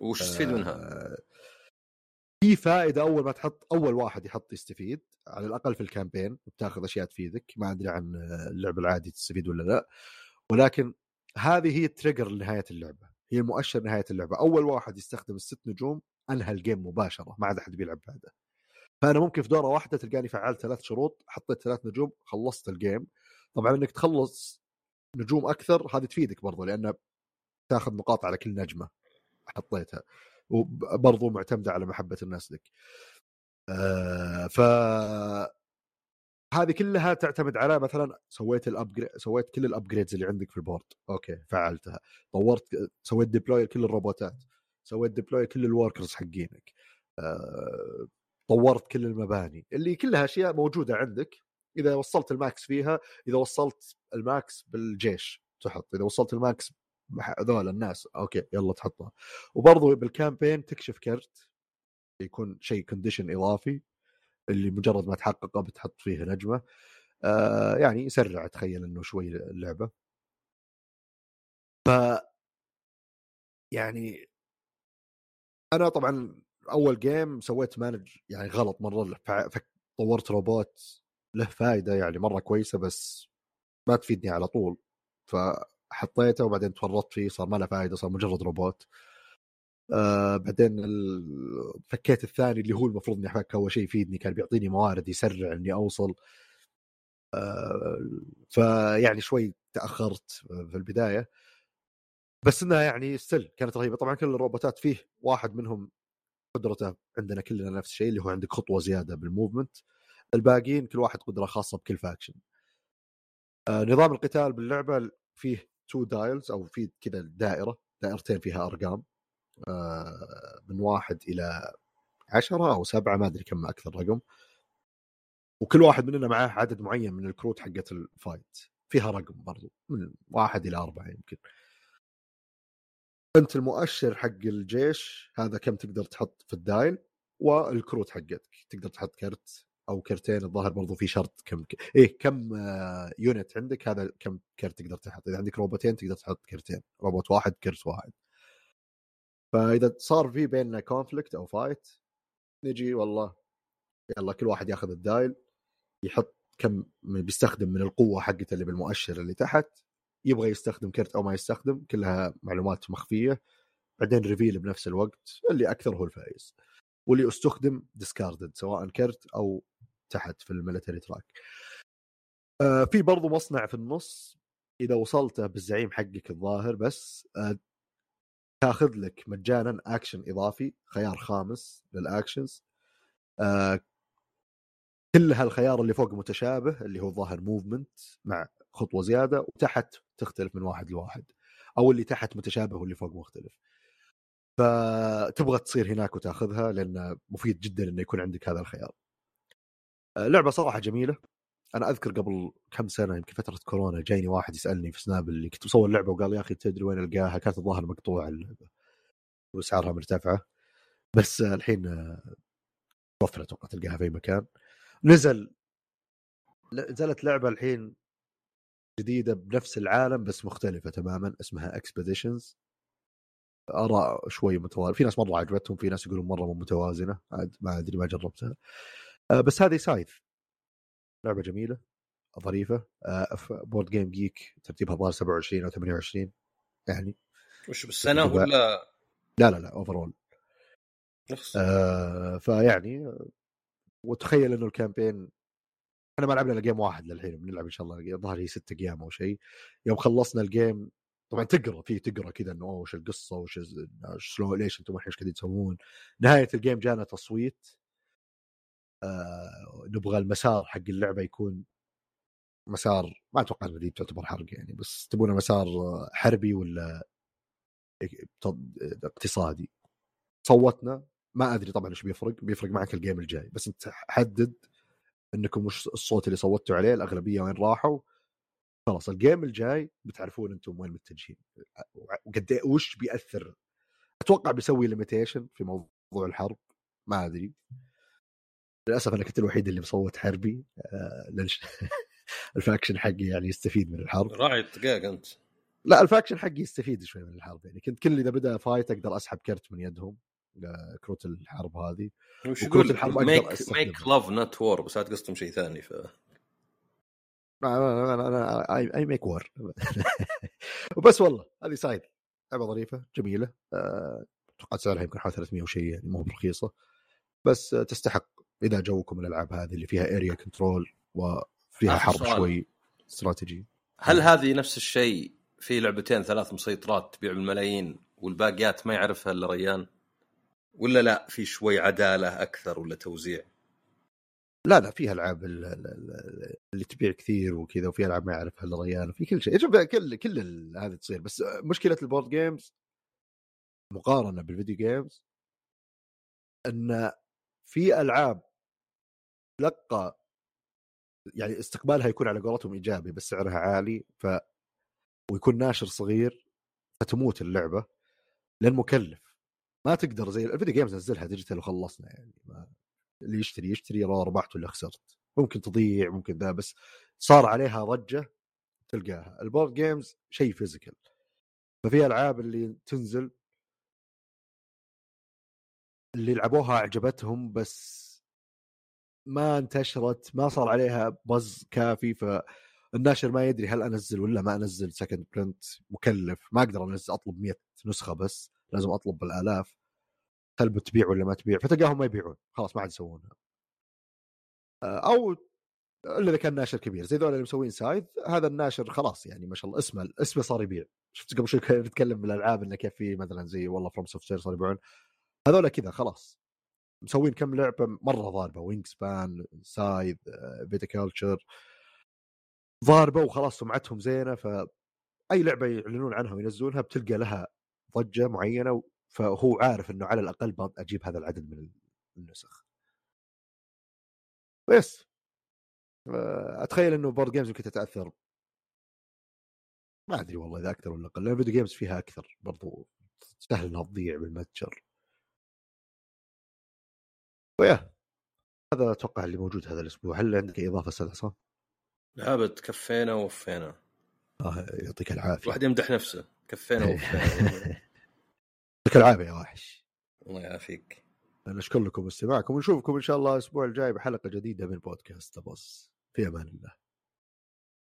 وش تستفيد منها؟ في فائده اول ما تحط اول واحد يحط يستفيد، على الاقل في الكامبين بتاخذ اشياء تفيدك. ما ادري عن اللعب العادي تستفيد ولا لا، ولكن هذه هي التريجر لنهايه اللعبه، هي المؤشر نهايه اللعبه. اول واحد يستخدم 6 نجوم انهى الجيم مباشره، ما عاد احد بيلعب بعده. فانا ممكن في دوره واحده تلقاني فعلت 3 شروط، حطيت 3 نجوم، خلصت الجيم. طبعا انك تخلص نجوم اكثر هذه تفيدك برضو، لانه تاخذ نقاط على كل نجمه حطيتها، وبرضو معتمده على محبه الناس لك. ف هذه كلها تعتمد على مثلا سويت الابجريد، سويت كل الابجريدز اللي عندك في البورد، اوكي فعلتها، طورت، سويت ديبلوي كل الروبوتات، سويت ديبلوي كل الوركرز حقينك، طورت كل المباني، اللي كلها اشياء موجوده عندك. اذا وصلت الماكس فيها، اذا وصلت الماكس بالجيش تحط، اذا وصلت الماكس هذول الناس اوكي يلا تحطها. وبرضه بالكامبين تكشف كرت يكون شيء كونديشن اضافي، اللي مجرد ما تحققه بتحط فيه نجمه. يعني يسرع تخيل انه شوي اللعبه. ف يعني انا طبعا اول جيم سويت مانج يعني غلط مره، طورت روبوت له فائده يعني مره كويسه بس ما تفيدني على طول، فحطيته وبعدين تورطت فيه صار ما له فائده، صار مجرد روبوت. بعدين فكيت الثاني اللي هو المفروض اني احكي هو شيء يفيدني، كان بيعطيني موارد يسرع اني اوصل. فيعني شوي تاخرت في البدايه، بس انها يعني ستيل كانت رهيبه. طبعا كل الروبوتات فيه واحد منهم قدرته عندنا كلنا نفس الشيء، اللي هو عندك خطوه زياده بالموفمنت، الباقيين كل واحد قدره خاصه بكل فاكشن. نظام القتال باللعبه فيه تو دايلز او في كذا دائره، دائرتين فيها ارقام من 1 إلى 10 أو 7 ما أدري كم أكثر رقم، وكل واحد مننا معاه عدد معين من الكروت حقت الفايت فيها رقم برضو من 1 إلى 4 يمكن. أنت المؤشر حق الجيش هذا كم تقدر تحط في الدايل، والكروت حقتك تقدر تحط كرت أو كرتين الظاهر، برضو في شرط كم كم يونت عندك، هذا كم كرت تقدر تحط. إذا عندك روبوتين تقدر تحط كرتين، روبوت واحد كرت واحد. فإذا صار في بيننا كونفليكت أو فايت نجي والله يلا كل واحد ياخذ الدايل يحط كم بيستخدم من القوة حقته اللي بالمؤشر اللي تحت، يبغى يستخدم كرت أو ما يستخدم، كلها معلومات مخفية، بعدين ريفيل بنفس الوقت، اللي أكثر هو الفائز، واللي استخدم ديسكاردد سواء كرت أو تحت في الميليتري تراك. في برضو مصنع في النص إذا وصلته بالزعيم حقك الظاهر، بس تاخذ لك مجانا اكشن اضافي، خيار خامس للاكشنز. كل هالخيار اللي فوق متشابه، اللي هو ظاهر موفمنت مع خطوه زياده، وتحت تختلف من واحد لواحد، او اللي تحت متشابه واللي فوق مختلف. فتبغى تصير هناك وتاخذها لانه مفيد جدا انه يكون عندك هذا الخيار. لعبه صراحه جميله. انا اذكر قبل كم سنه يمكن فتره كورونا جايني واحد يسالني في سناب اللي كنت مصور لعبه، وقال يا اخي تدري وين القاها؟ كانت الظاهر مقطوعه اللعبه واسعارها مرتفعه، بس الحين توفرت وقت تلقاها في مكان. نزلت لعبه الحين جديده بنفس العالم بس مختلفه تماما، اسمها Expeditions. اراء شوي متوازنه، في ناس مره عجبتهم، في ناس يقولون مره مو متوازنه، ما ادري ما جربتها. بس هذه سايف، لعبة جميلة ظريفة. بورد جيم جيك ترتيبها ظاهر 27 أو 28 يعني. وش بالسنة ولا؟ لا أوفرول. فيعني وتخيل إنه الكامبين أنا ما لعبنا الجيم واحد للحين، بنلعب إن شاء الله ظهر هي 6 جيم أو شيء. يوم خلصنا الجيم طبعًا تقرأ كذا إنه وش القصة وش سلو ليش أنتم وحش كذا تسوون. نهاية الجيم جانا تصويت، نبغى المسار حق اللعبة يكون مسار، ما أتوقع أنه تعتبر حرق يعني، بس تبونه مسار حربي ولا اقتصادي. صوتنا ما أدري طبعا إيش بيفرق معك الجيم الجاي، بس أنت حدد أنكم مش الصوت اللي صوتوا عليه الأغلبية وين راحوا، خلاص الجيم الجاي بتعرفون أنتم وين متجهين وقد وش بيأثر. أتوقع بيسوي ليميتيشن في موضوع الحرب، ما أدري. للأسف أنا كنت الوحيد اللي مصوت حربي، الفاكشن حقي يعني يستفيد من الحرب. راعي الدقاق أنت. لا الفاكشن حقي يستفيد شوي من الحرب يعني، كنت كل إذا بدأ فايت أقدر أسحب كرت من يدهم، كروت الحرب هذه. وش يقول الحرب make love not war، بس هات قصتهم شيء ثاني. أنا I make war وبس. والله هذه سايد لعبة ظريفة جميلة، توقعت سعرها يمكن حوالي 300 وشيء يعني، مو برخيصة بس تستحق إذا جوكم الألعاب هذه اللي فيها اريا كنترول وفيها حرب شوي استراتيجي. هل هذه نفس الشيء في لعبتين 3 مسيطرات تبيع بالملايين والباقيات ما يعرفها إلا ريان، ولا لا في شوي عدالة أكثر ولا توزيع؟ لا فيها ألعاب اللي تبيع كثير وكذا، وفيها ألعاب ما يعرفها إلا ريان، وفي كل شيء. كل هذه تصير. بس مشكلة البورد جيمز مقارنة بالفيديو جيمز أن في ألعاب تلقى يعني استقبالها يكون على قولتهم إيجابي بس سعرها عالي، ويكون ناشر صغير، فتموت اللعبة لأن مكلف. ما تقدر زي الفيديو جيمز نزلها ديجيتال وخلصنا يعني، اللي يشتري ربحت ولا خسرت، ممكن تضيع ممكن ذا، بس صار عليها رجة تلقاها. البورد جيمز شيء فيزيكال، ففي ألعاب اللي تنزل اللي لعبوها أعجبتهم بس ما انتشرت، ما صار عليها بز كافي، فالناشر ما يدري هل أنزل ولا ما أنزل. سكند برنت مكلف، ما أقدر أنزل، أطلب 100 نسخة بس لازم اطلب بالالاف، هل بتبيع ولا ما تبيع؟ فتلقاهم ما يبيعون، خلاص ما عاد يسوونها. او الا اذا كان ناشر كبير زي ذول اللي مسوين سايد، هذا الناشر خلاص يعني ما شاء الله اسمه صار يبيع. شفت قبل شوي نتكلم بالالعاب انه كيف في مثلا زي والله فروم سوفتوير صار يبيعون هذول كذا، خلاص مسوين كم لعبه مره ضاربه، وينج سبان، سايد، بيتا كلتشر ضاربه وخلاص سمعتهم زينه، فاي لعبه يعلنون عنها وينزلونها بتلقى لها ضجه معينه، فهو عارف انه على الاقل اجيب هذا العدد من النسخ. بس اتخيل انه بورد جيمز ممكن تتاثر، ما ادري والله اذا اكثر ولا اقل، لان فيديو جيمز فيها اكثر برضو سهل انها تضيع بالمتجر. ويا هذا اتوقع اللي موجود هذا الاسبوع. هل عندك اضافه استاذ حسام؟ لا، كفينا ووفينا. يعطيك العافيه. واحد يمدح نفسه، كفينا ووفينا. يعطيك العافيه يا وحش. الله يعافيك. انا اشكر لكم استماعكم ونشوفكم ان شاء الله الاسبوع الجاي بحلقه جديده من بودكاست The Buzz. في امان الله.